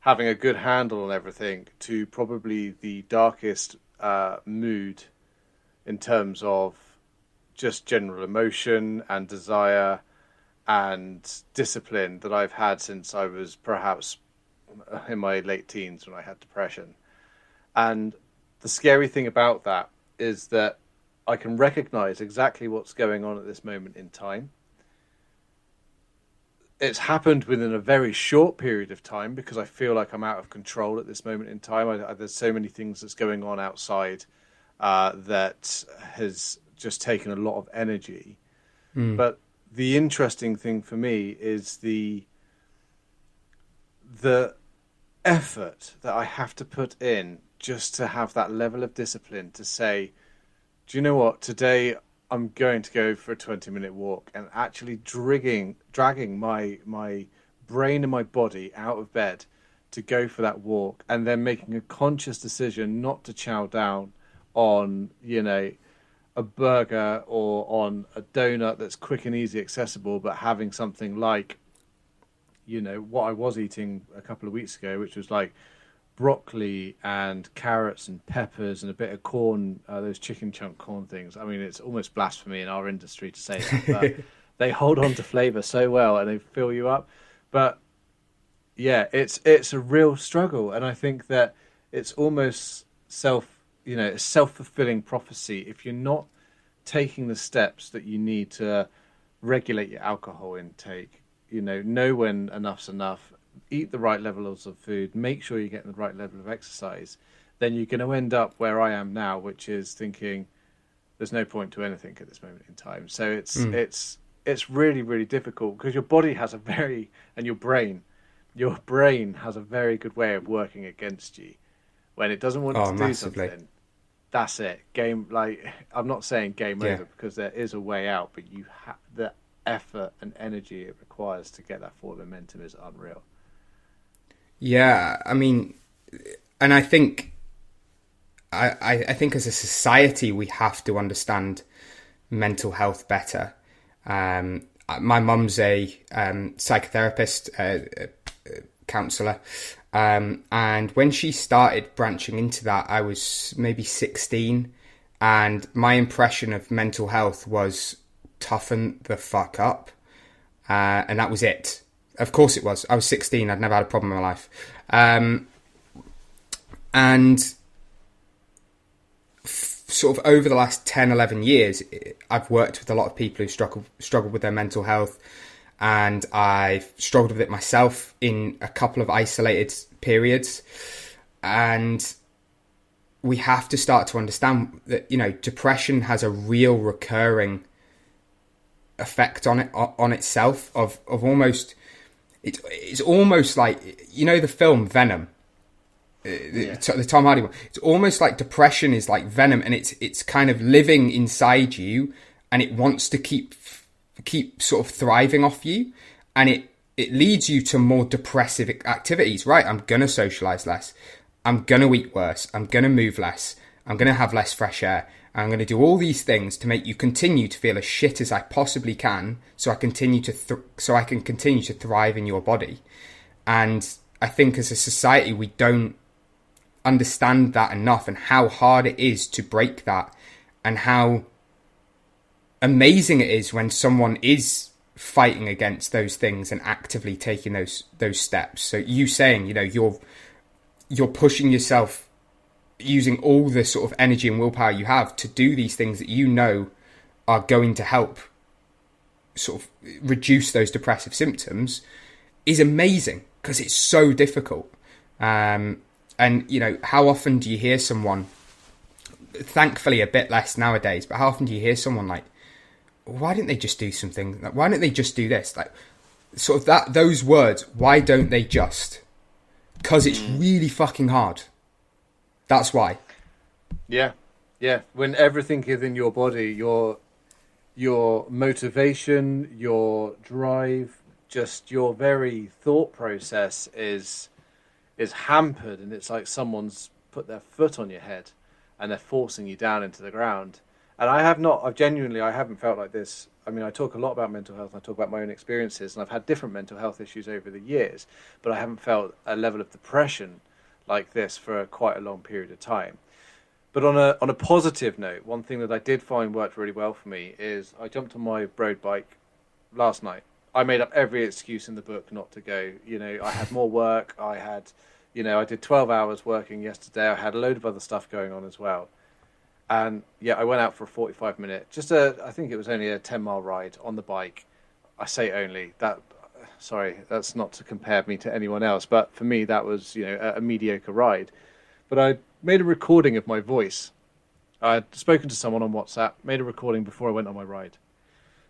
having a good handle on everything to probably the darkest mood in terms of just general emotion and desire and discipline that I've had since I was perhaps in my late teens when I had depression. And the scary thing about that is that I can recognize exactly what's going on at this moment in time. It's happened within a very short period of time because I feel like I'm out of control at this moment in time. There's so many things that's going on outside that has just taken a lot of energy. Mm. But the interesting thing for me is the effort that I have to put in just to have that level of discipline to say, do you know what, today I'm going to go for a 20-minute walk, and actually dragging my brain and my body out of bed to go for that walk, and then making a conscious decision not to chow down on, a burger or on a donut that's quick and easy accessible, but having something like, what I was eating a couple of weeks ago, which was like broccoli and carrots and peppers and a bit of corn, those chicken chunk corn things. I mean, it's almost blasphemy in our industry to say that, but they hold on to flavour so well and they fill you up. But yeah, it's a real struggle, and I think that it's almost a self-fulfilling prophecy. If you're not taking the steps that you need to regulate your alcohol intake, know when enough's enough, eat the right levels of food, make sure you're getting the right level of exercise, then you're going to end up where I am now, which is thinking there's no point to anything at this moment in time. So it's really, really difficult because your body has and your brain has a very good way of working against you when it doesn't want to do something. That's it. Game. Like, I'm not saying game over because there is a way out, but you have the effort and energy it requires to get that forward momentum is unreal. Yeah, I mean, and I think, I think as a society we have to understand mental health better. My mum's a psychotherapist, counsellor, and when she started branching into that, I was maybe 16, and my impression of mental health was toughen the fuck up, and that was it. Of course it was. I was 16. I'd never had a problem in my life. And over the last 10, 11 years, I've worked with a lot of people who struggled with their mental health. And I've struggled with it myself in a couple of isolated periods. And we have to start to understand that, depression has a real recurring effect on itself of almost... It's almost like, the film Venom, the Tom Hardy one. It's almost like depression is like Venom, and it's kind of living inside you, and it wants to keep sort of thriving off you, and it leads you to more depressive activities. Right, I'm gonna socialize less, I'm gonna eat worse, I'm gonna move less, I'm gonna have less fresh air, I'm gonna do all these things to make you continue to feel as shit as I possibly can, so I can continue to thrive in your body. And I think as a society we don't understand that enough, and how hard it is to break that, and how amazing it is when someone is fighting against those things and actively taking those steps. So you saying, you're pushing yourself, using all the sort of energy and willpower you have to do these things that are going to help sort of reduce those depressive symptoms is amazing, because it's so difficult. And how often do you hear someone, thankfully a bit less nowadays, but how often do you hear someone like, why didn't they just do something? Why didn't they just do this? Like, sort of those words, why don't they just? Because it's really fucking hard. That's why. Yeah. Yeah. When everything is in your body, your motivation, your drive, just your very thought process is hampered, and it's like someone's put their foot on your head and they're forcing you down into the ground. And I haven't felt like this. I mean, I talk a lot about mental health, and I talk about my own experiences, and I've had different mental health issues over the years, but I haven't felt a level of depression like this for quite a long period of time. But on a positive note, one thing that I did find worked really well for me is I jumped on my road bike last night. I made up every excuse in the book not to go. I had more work. I had, I did 12 hours working yesterday. I had a load of other stuff going on as well. And yeah, I went out for a 45-minute, I think it was only a 10-mile ride on the bike. I say only, that sorry, that's not to compare me to anyone else, but for me that was, you know, a mediocre ride. But I made a recording of my voice. I'd spoken to someone on WhatsApp, made a recording before I went on my ride,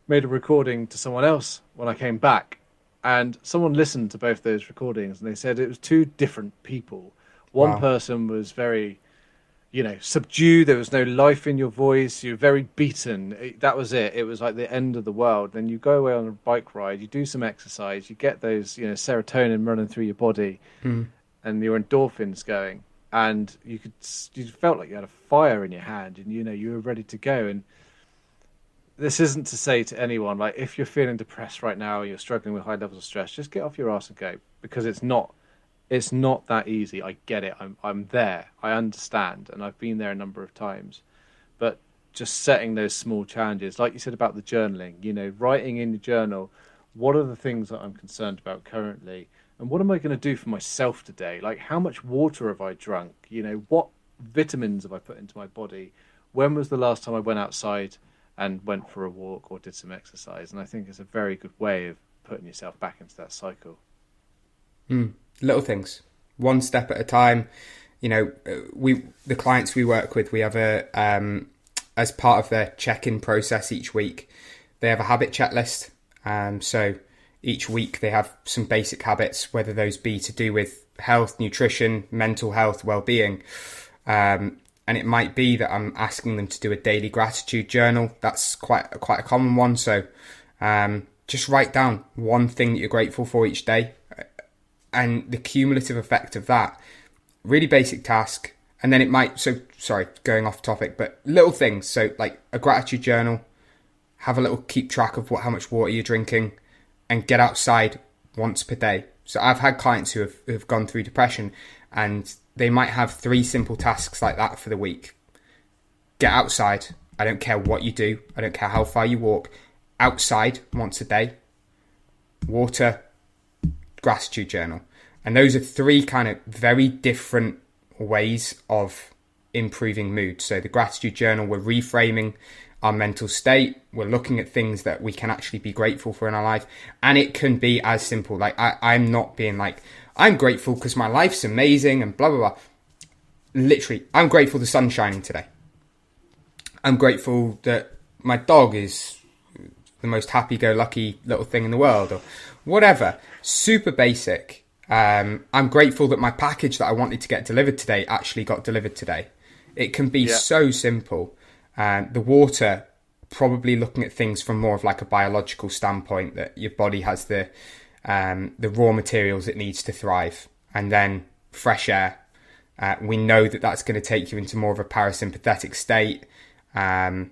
made a recording to someone else when I came back, and someone listened to both those recordings, and they said it was two different people. One person was very, you know, subdued. There was no life in your voice. You're very beaten. That was it. It was like the end of the world. Then you go away on a bike ride, you do some exercise, you get those, you know, serotonin running through your body and your endorphins going. And you felt like you had a fire in your hand, and, you know, you were ready to go. And this isn't to say to anyone, like, if you're feeling depressed right now, or you're struggling with high levels of stress, just get off your ass and go, because it's not that easy. I get it. I'm there. I understand. And I've been there a number of times, but just setting those small challenges, like you said about the journaling, you know, writing in your journal, what are the things that I'm concerned about currently? And what am I going to do for myself today? Like, how much water have I drunk? You know, what vitamins have I put into my body? When was the last time I went outside and went for a walk or did some exercise? And I think it's a very good way of putting yourself back into that cycle. Little things, one step at a time. You know, the clients we work with, we have a as part of their check-in process each week, they have a habit checklist. So each week they have some basic habits, whether those be to do with health, nutrition, mental health, well-being. And it might be that I'm asking them to do a daily gratitude journal. That's quite a common one. So just write down one thing that you're grateful for each day. And the cumulative effect of that, really basic task. And then it might, going off topic, but little things. So like a gratitude journal, have a little keep track of how much water you're drinking, and get outside once per day. So I've had clients who have gone through depression, and they might have 3 simple tasks like that for the week. Get outside. I don't care what you do. I don't care how far you walk. Outside once a day. Water, gratitude journal. And those are 3 kind of very different ways of improving mood. So the gratitude journal, we're reframing our mental state. We're looking at things that we can actually be grateful for in our life. And it can be as simple. Like I'm not being like, I'm grateful because my life's amazing and blah, blah, blah. Literally, I'm grateful the sun's shining today. I'm grateful that my dog is the most happy-go-lucky little thing in the world, or whatever. Super basic. I'm grateful that my package that I wanted to get delivered today actually got delivered today. It can be so simple. The water, probably looking at things from more of like a biological standpoint, that your body has the raw materials it needs to thrive. And then fresh air. We know that that's going to take you into more of a parasympathetic state. And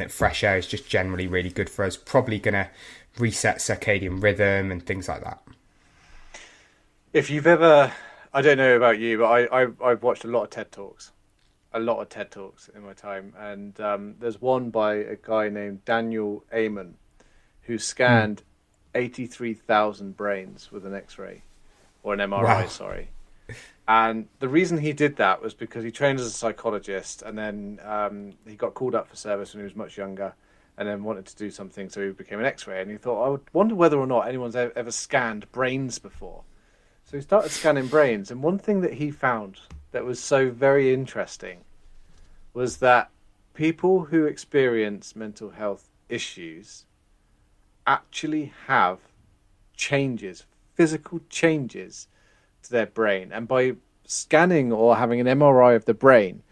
that fresh air is just generally really good for us. Probably going to reset circadian rhythm and things like that. If you've ever, I don't know about you, but I've watched a lot of TED Talks in my time. And there's one by a guy named Daniel Amen, who scanned 83,000 brains with an X-ray, or an MRI, sorry. And the reason he did that was because he trained as a psychologist, and then he got called up for service when he was much younger, and then wanted to do something, so he became an X-ray. And he thought, I would wonder whether or not anyone's ever scanned brains before. So he started scanning brains, and one thing that he found that was so very interesting was that people who experience mental health issues actually have changes, physical changes to their brain. And by scanning or having an MRI of the brain,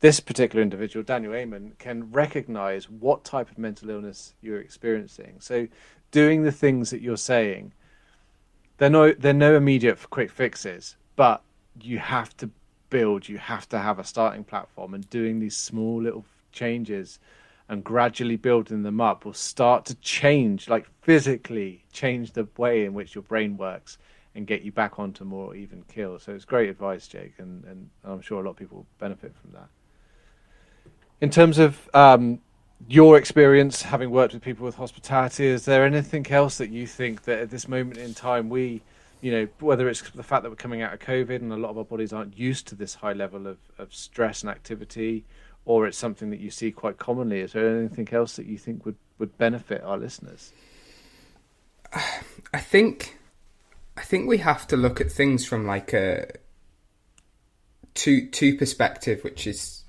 this particular individual, Daniel Amen, can recognize what type of mental illness you're experiencing. So doing the things that you're saying, they're no immediate quick fixes, but you have to build, you have to have a starting platform, and doing these small little changes and gradually building them up will start to change, like physically change the way in which your brain works, and get you back onto more even keel. So it's great advice, Jake, and I'm sure a lot of people will benefit from that. In terms of your experience, having worked with people with hospitality, is there anything else that you think that at this moment in time we, you know, whether it's the fact that we're coming out of COVID and a lot of our bodies aren't used to this high level of stress and activity, or it's something that you see quite commonly, is there anything else that you think would benefit our listeners? I think we have to look at things from like a two perspective, which is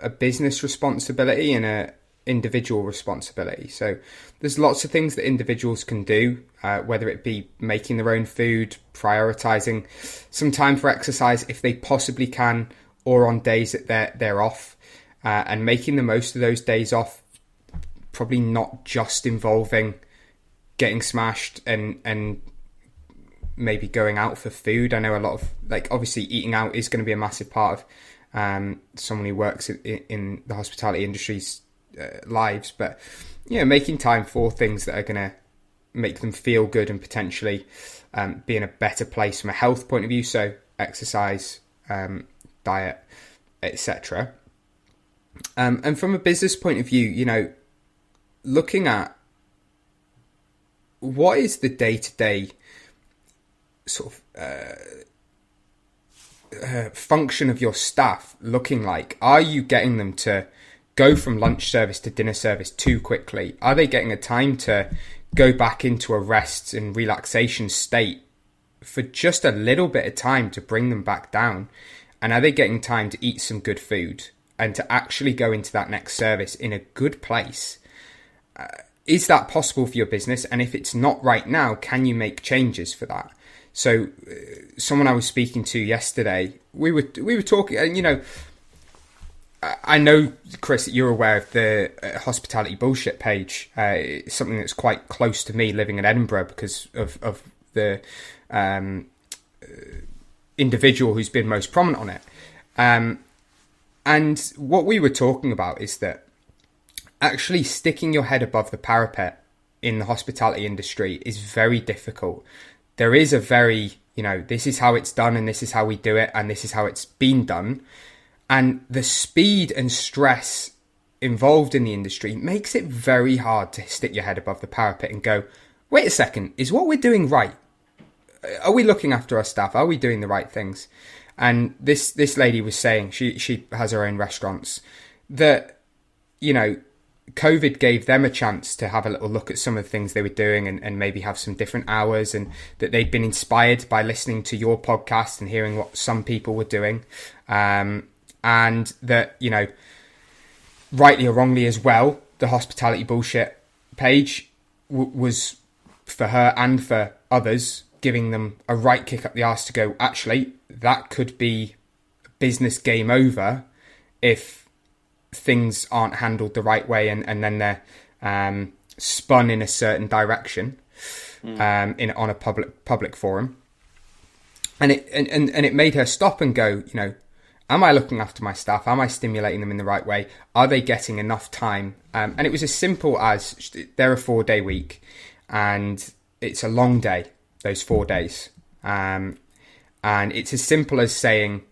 a business responsibility and a individual responsibility. So there's lots of things that individuals can do, whether it be making their own food, prioritizing some time for exercise if they possibly can, or on days that they're off, and making the most of those days off, probably not just involving getting smashed and maybe going out for food. I know a lot of, like, obviously eating out is going to be a massive part of someone who works in the hospitality industry's lives, but you know, making time for things that are going to make them feel good and potentially be in a better place from a health point of view, so exercise, diet, etc. And from a business point of view, you know, looking at what is the day-to-day sort of function of your staff looking like? Are you getting them to go from lunch service to dinner service too quickly? Are they getting a time to go back into a rest and relaxation state for just a little bit of time to bring them back down? And are they getting time to eat some good food and to actually go into that next service in a good place? Is that possible for your business? And if it's not right now, can you make changes for that? So someone I was speaking to yesterday, we were talking, and you know, I know, Chris, that you're aware of the hospitality bullshit page. It's something that's quite close to me living in Edinburgh because of the individual who's been most prominent on it. And what we were talking about is that actually sticking your head above the parapet in the hospitality industry is very difficult. There is a very, you know, this is how it's done and this is how we do it and this is how it's been done. And the speed and stress involved in the industry makes it very hard to stick your head above the parapet and go, wait a second, is what we're doing right? Are we looking after our staff? Are we doing the right things? And this lady was saying, she has her own restaurants, that, you know, COVID gave them a chance to have a little look at some of the things they were doing and maybe have some different hours, and that they'd been inspired by listening to your podcast and hearing what some people were doing. And that, you know, rightly or wrongly as well, the hospitality bullshit page was for her and for others, giving them a right kick up the arse to go, actually, that could be business game over if things aren't handled the right way and then they're spun in a certain direction on a public forum. And it made her stop and go, you know, am I looking after my staff? Am I stimulating them in the right way? Are they getting enough time? And it was as simple as they're a 4-day week and it's a long day, those 4 days. And it's as simple as saying,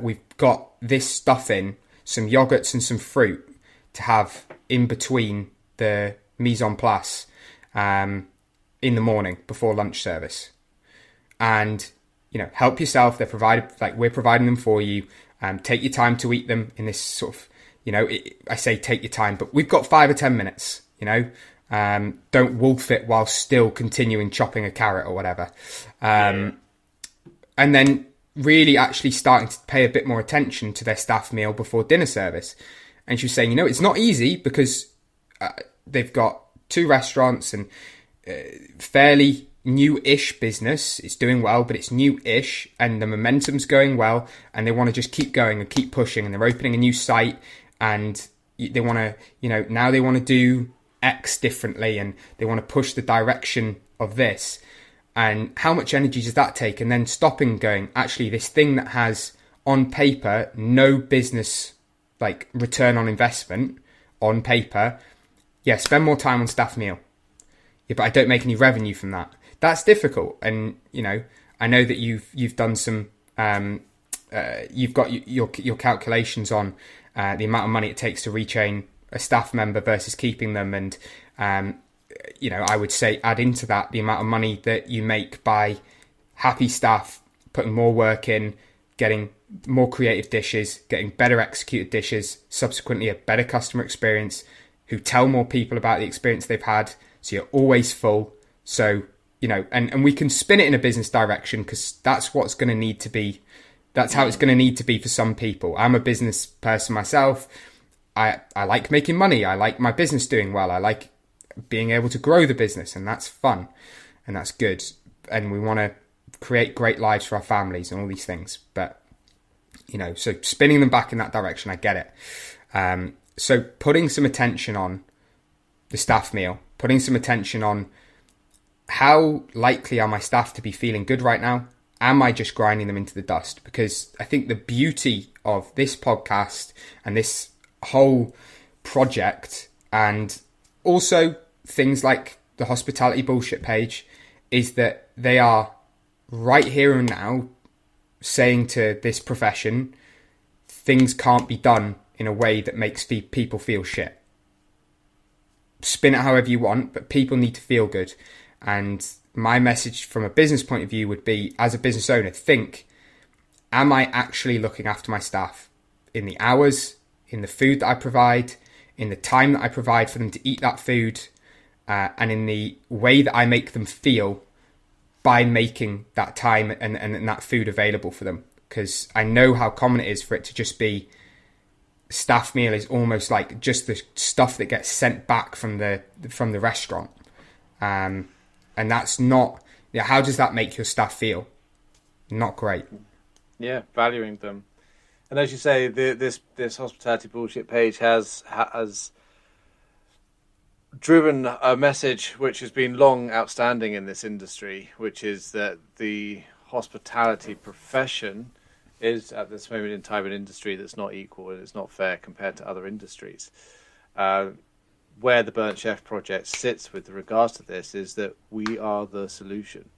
we've got this stuff in, some yogurts and some fruit to have in between the mise en place in the morning before lunch service. And you know, help yourself. They're provided, like we're providing them for you. Take your time to eat them in this sort of, you know, I say take your time, but we've got 5 or 10 minutes, you know. Don't wolf it while still continuing chopping a carrot or whatever. And then really actually starting to pay a bit more attention to their staff meal before dinner service. And she was saying, you know, it's not easy because they've got 2 restaurants and fairly new-ish business. It's doing well, but it's new-ish and the momentum's going well and they want to just keep going and keep pushing, and they're opening a new site and they want to, you know, now they want to do X differently and they want to push the direction of this. And how much energy does that take? And then stopping and going, actually, this thing that has on paper no business, like return on investment on paper, yeah, spend more time on staff meal. Yeah, but I don't make any revenue from that. That's difficult. And you know, I know that you've done some you've got your calculations on the amount of money it takes to retrain a staff member versus keeping them, and you know, I would say add into that the amount of money that you make by happy staff putting more work in, getting more creative dishes, getting better executed dishes, subsequently a better customer experience, who tell more people about the experience they've had, so you're always full. So, you know, and we can spin it in a business direction because that's what's going to need to be. That's how it's going to need to be for some people. I'm a business person myself. I like making money. I like my business doing well. I like being able to grow the business, and that's fun and that's good. And we want to create great lives for our families and all these things. But, you know, so spinning them back in that direction, I get it. So putting some attention on the staff meal, putting some attention on how likely are my staff to be feeling good right now? Am I just grinding them into the dust? Because I think the beauty of this podcast and this whole project, and also things like the hospitality bullshit page, is that they are right here and now saying to this profession, things can't be done in a way that makes people feel shit. Spin it however you want, but people need to feel good. And my message from a business point of view would be, as a business owner, think, am I actually looking after my staff in the hours, in the food that I provide, in the time that I provide for them to eat that food, and in the way that I make them feel by making that time and that food available for them? Because I know how common it is for it to just be, staff meal is almost like just the stuff that gets sent back from the restaurant. And that's not, you know, how does that make your staff feel? Not great. Yeah, valuing them. And as you say, this hospitality bullshit page has driven a message which has been long outstanding in this industry, which is that the hospitality profession is at this moment in time an industry that's not equal and it's not fair compared to other industries. Where the Burnt Chef project sits with regards to this is that we are the solution.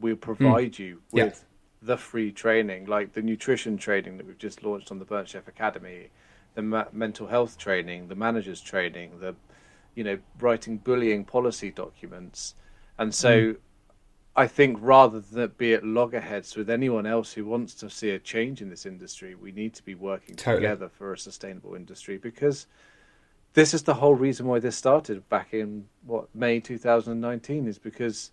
We provide you with the free training, like the nutrition training that we've just launched on the Burnt Chef Academy, the mental health training, the manager's training, the, you know, writing bullying policy documents. And so I think rather than be at loggerheads with anyone else who wants to see a change in this industry, we need to be working together for a sustainable industry, because this is the whole reason why this started back in, May 2019, is because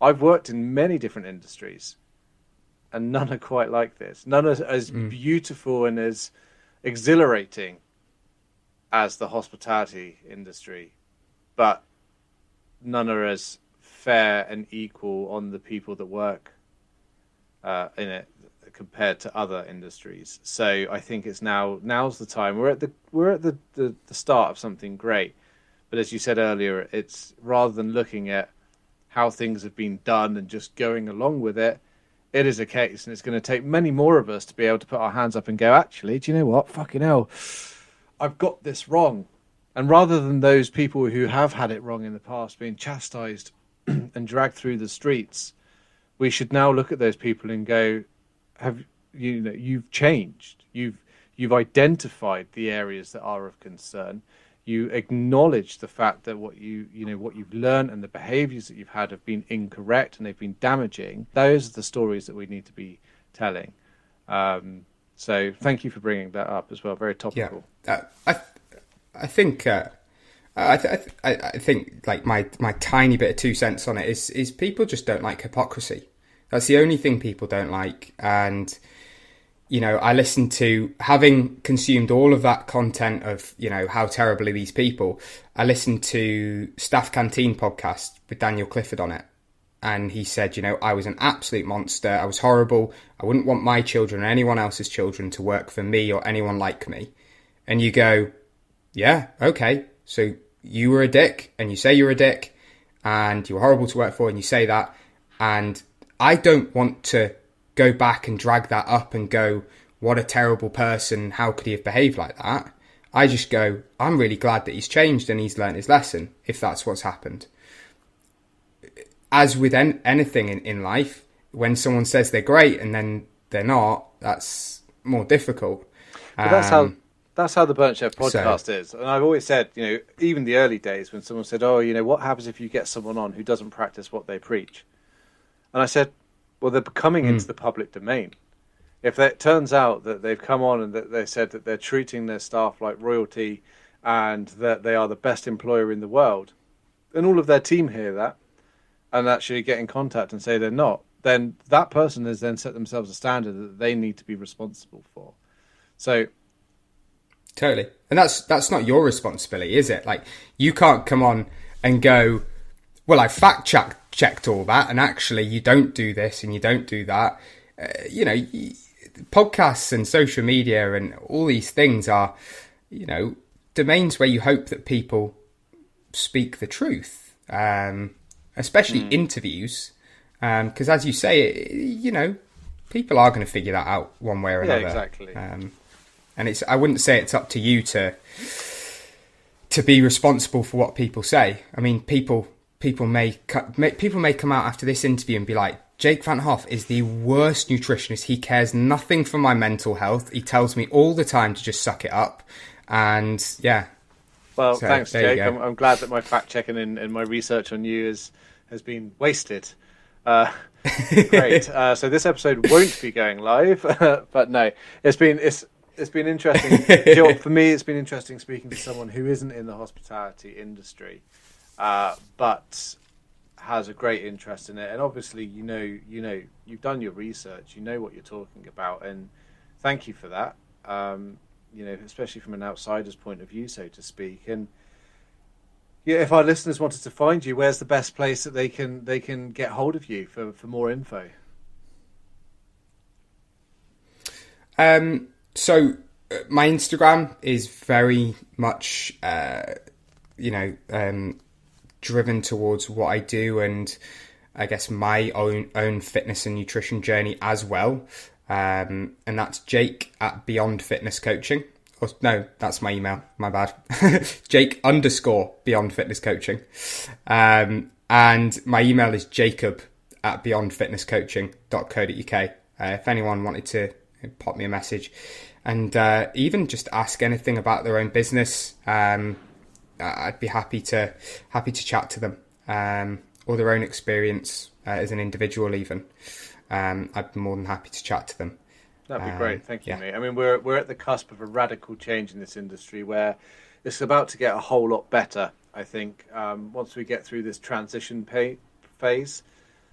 I've worked in many different industries and none are quite like this. None are as beautiful and as exhilarating as the hospitality industry, but none are as fair and equal on the people that work in it compared to other industries. So I think it's now's the time. We're at the start of something great. But as you said earlier, it's rather than looking at how things have been done and just going along with it, it is a case, and it's going to take many more of us to be able to put our hands up and go, actually, do you know what? Fucking hell, I've got this wrong. And rather than those people who have had it wrong in the past being chastised and dragged through the streets, we should now look at those people and go, you've changed, you've identified the areas that are of concern, you acknowledge the fact that what you've learned and the behaviors that you've had have been incorrect and they've been damaging. Those are the stories that we need to be telling. So thank you for bringing that up as well. Very topical. I think like my tiny bit of 2 cents on it is people just don't like hypocrisy. That's the only thing people don't like. And, you know, I listen to, having consumed all of that content of, you know, how terrible are these people, I listened to Staff Canteen podcast with Daniel Clifford on it. And he said, you know, I was an absolute monster. I was horrible. I wouldn't want my children or anyone else's children to work for me or anyone like me. And you go, yeah, okay. So you were a dick, and you say you're a dick, and you were horrible to work for, and you say that. And I don't want to go back and drag that up and go, what a terrible person, how could he have behaved like that? I just go, I'm really glad that he's changed and he's learned his lesson, if that's what's happened. As with anything in life, when someone says they're great and then they're not, that's more difficult. But that's how the Burnt Chef podcast is. And I've always said, you know, even the early days when someone said, oh, you know, what happens if you get someone on who doesn't practice what they preach? And I said, well, they're coming into the public domain. If it turns out that they've come on and that they said that they're treating their staff like royalty and that they are the best employer in the world, and all of their team hear that, and actually get in contact and say they're not, then that person has then set themselves a standard that they need to be responsible for. So totally. And that's not your responsibility, is it? Like, you can't come on and go, well, I fact checked all that, and actually you don't do this and you don't do that. You know, podcasts and social media and all these things are, you know, domains where you hope that people speak the truth, especially interviews, because as you say, you know, people are going to figure that out one way or another. Exactly. And it's, I wouldn't say it's up to you to be responsible for what people say. I mean, people may come out after this interview and be like, Jake van 't Hoff is the worst nutritionist. He cares nothing for my mental health. He tells me all the time to just suck it up. And yeah. Well, so, thanks, Jake. I'm glad that my fact checking and my research on you has been wasted. Great. So this episode won't be going live, but no, it's been interesting. For me, it's been interesting speaking to someone who isn't in the hospitality industry, but has a great interest in it. And obviously, you know, you've done your research, you know what you're talking about, and thank you for that. You know, especially from an outsider's point of view, so to speak. And yeah, if our listeners wanted to find you, where's the best place that they can get hold of you for more info? So my Instagram is very much, you know, driven towards what I do, and I guess my own fitness and nutrition journey as well. And that's Jake at Beyond Fitness Coaching. Or, no, that's my email. My bad. Jake_Beyond Fitness Coaching. And my email is Jacob@beyondfitnesscoaching.co.uk. If anyone wanted to pop me a message and even just ask anything about their own business, I'd be happy to chat to them, or their own experience as an individual even. I'd be more than happy to chat to them. That'd be great. Thank you, mate. I mean, we're at the cusp of a radical change in this industry where it's about to get a whole lot better, I think, once we get through this transition phase.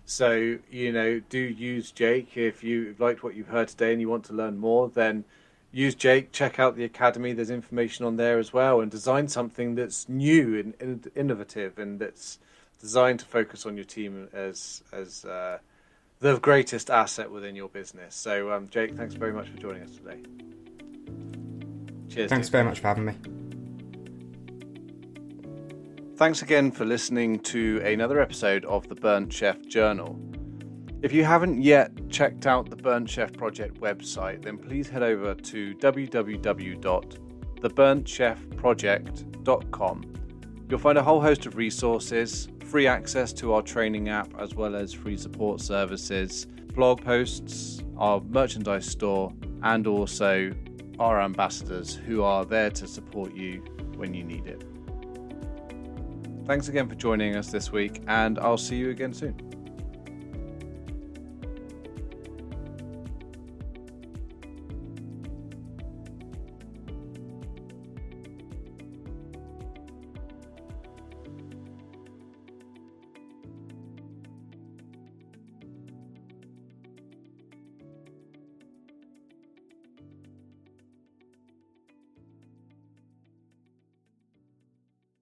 So, you know, do use Jake. If you've liked what you've heard today and you want to learn more, then use Jake. Check out the Academy. There's information on there as well. And design something that's new and innovative and that's designed to focus on your team as the greatest asset within your business. So, Jake, thanks very much for joining us today. Cheers. Thanks very much for having me. Thanks again for listening to another episode of the Burnt Chef Journal. If you haven't yet checked out the Burnt Chef Project website, then please head over to www.theburntchefproject.com. You'll find a whole host of resources, free access to our training app, as well as free support services, blog posts, our merchandise store, and also our ambassadors who are there to support you when you need it. Thanks again for joining us this week, and I'll see you again soon.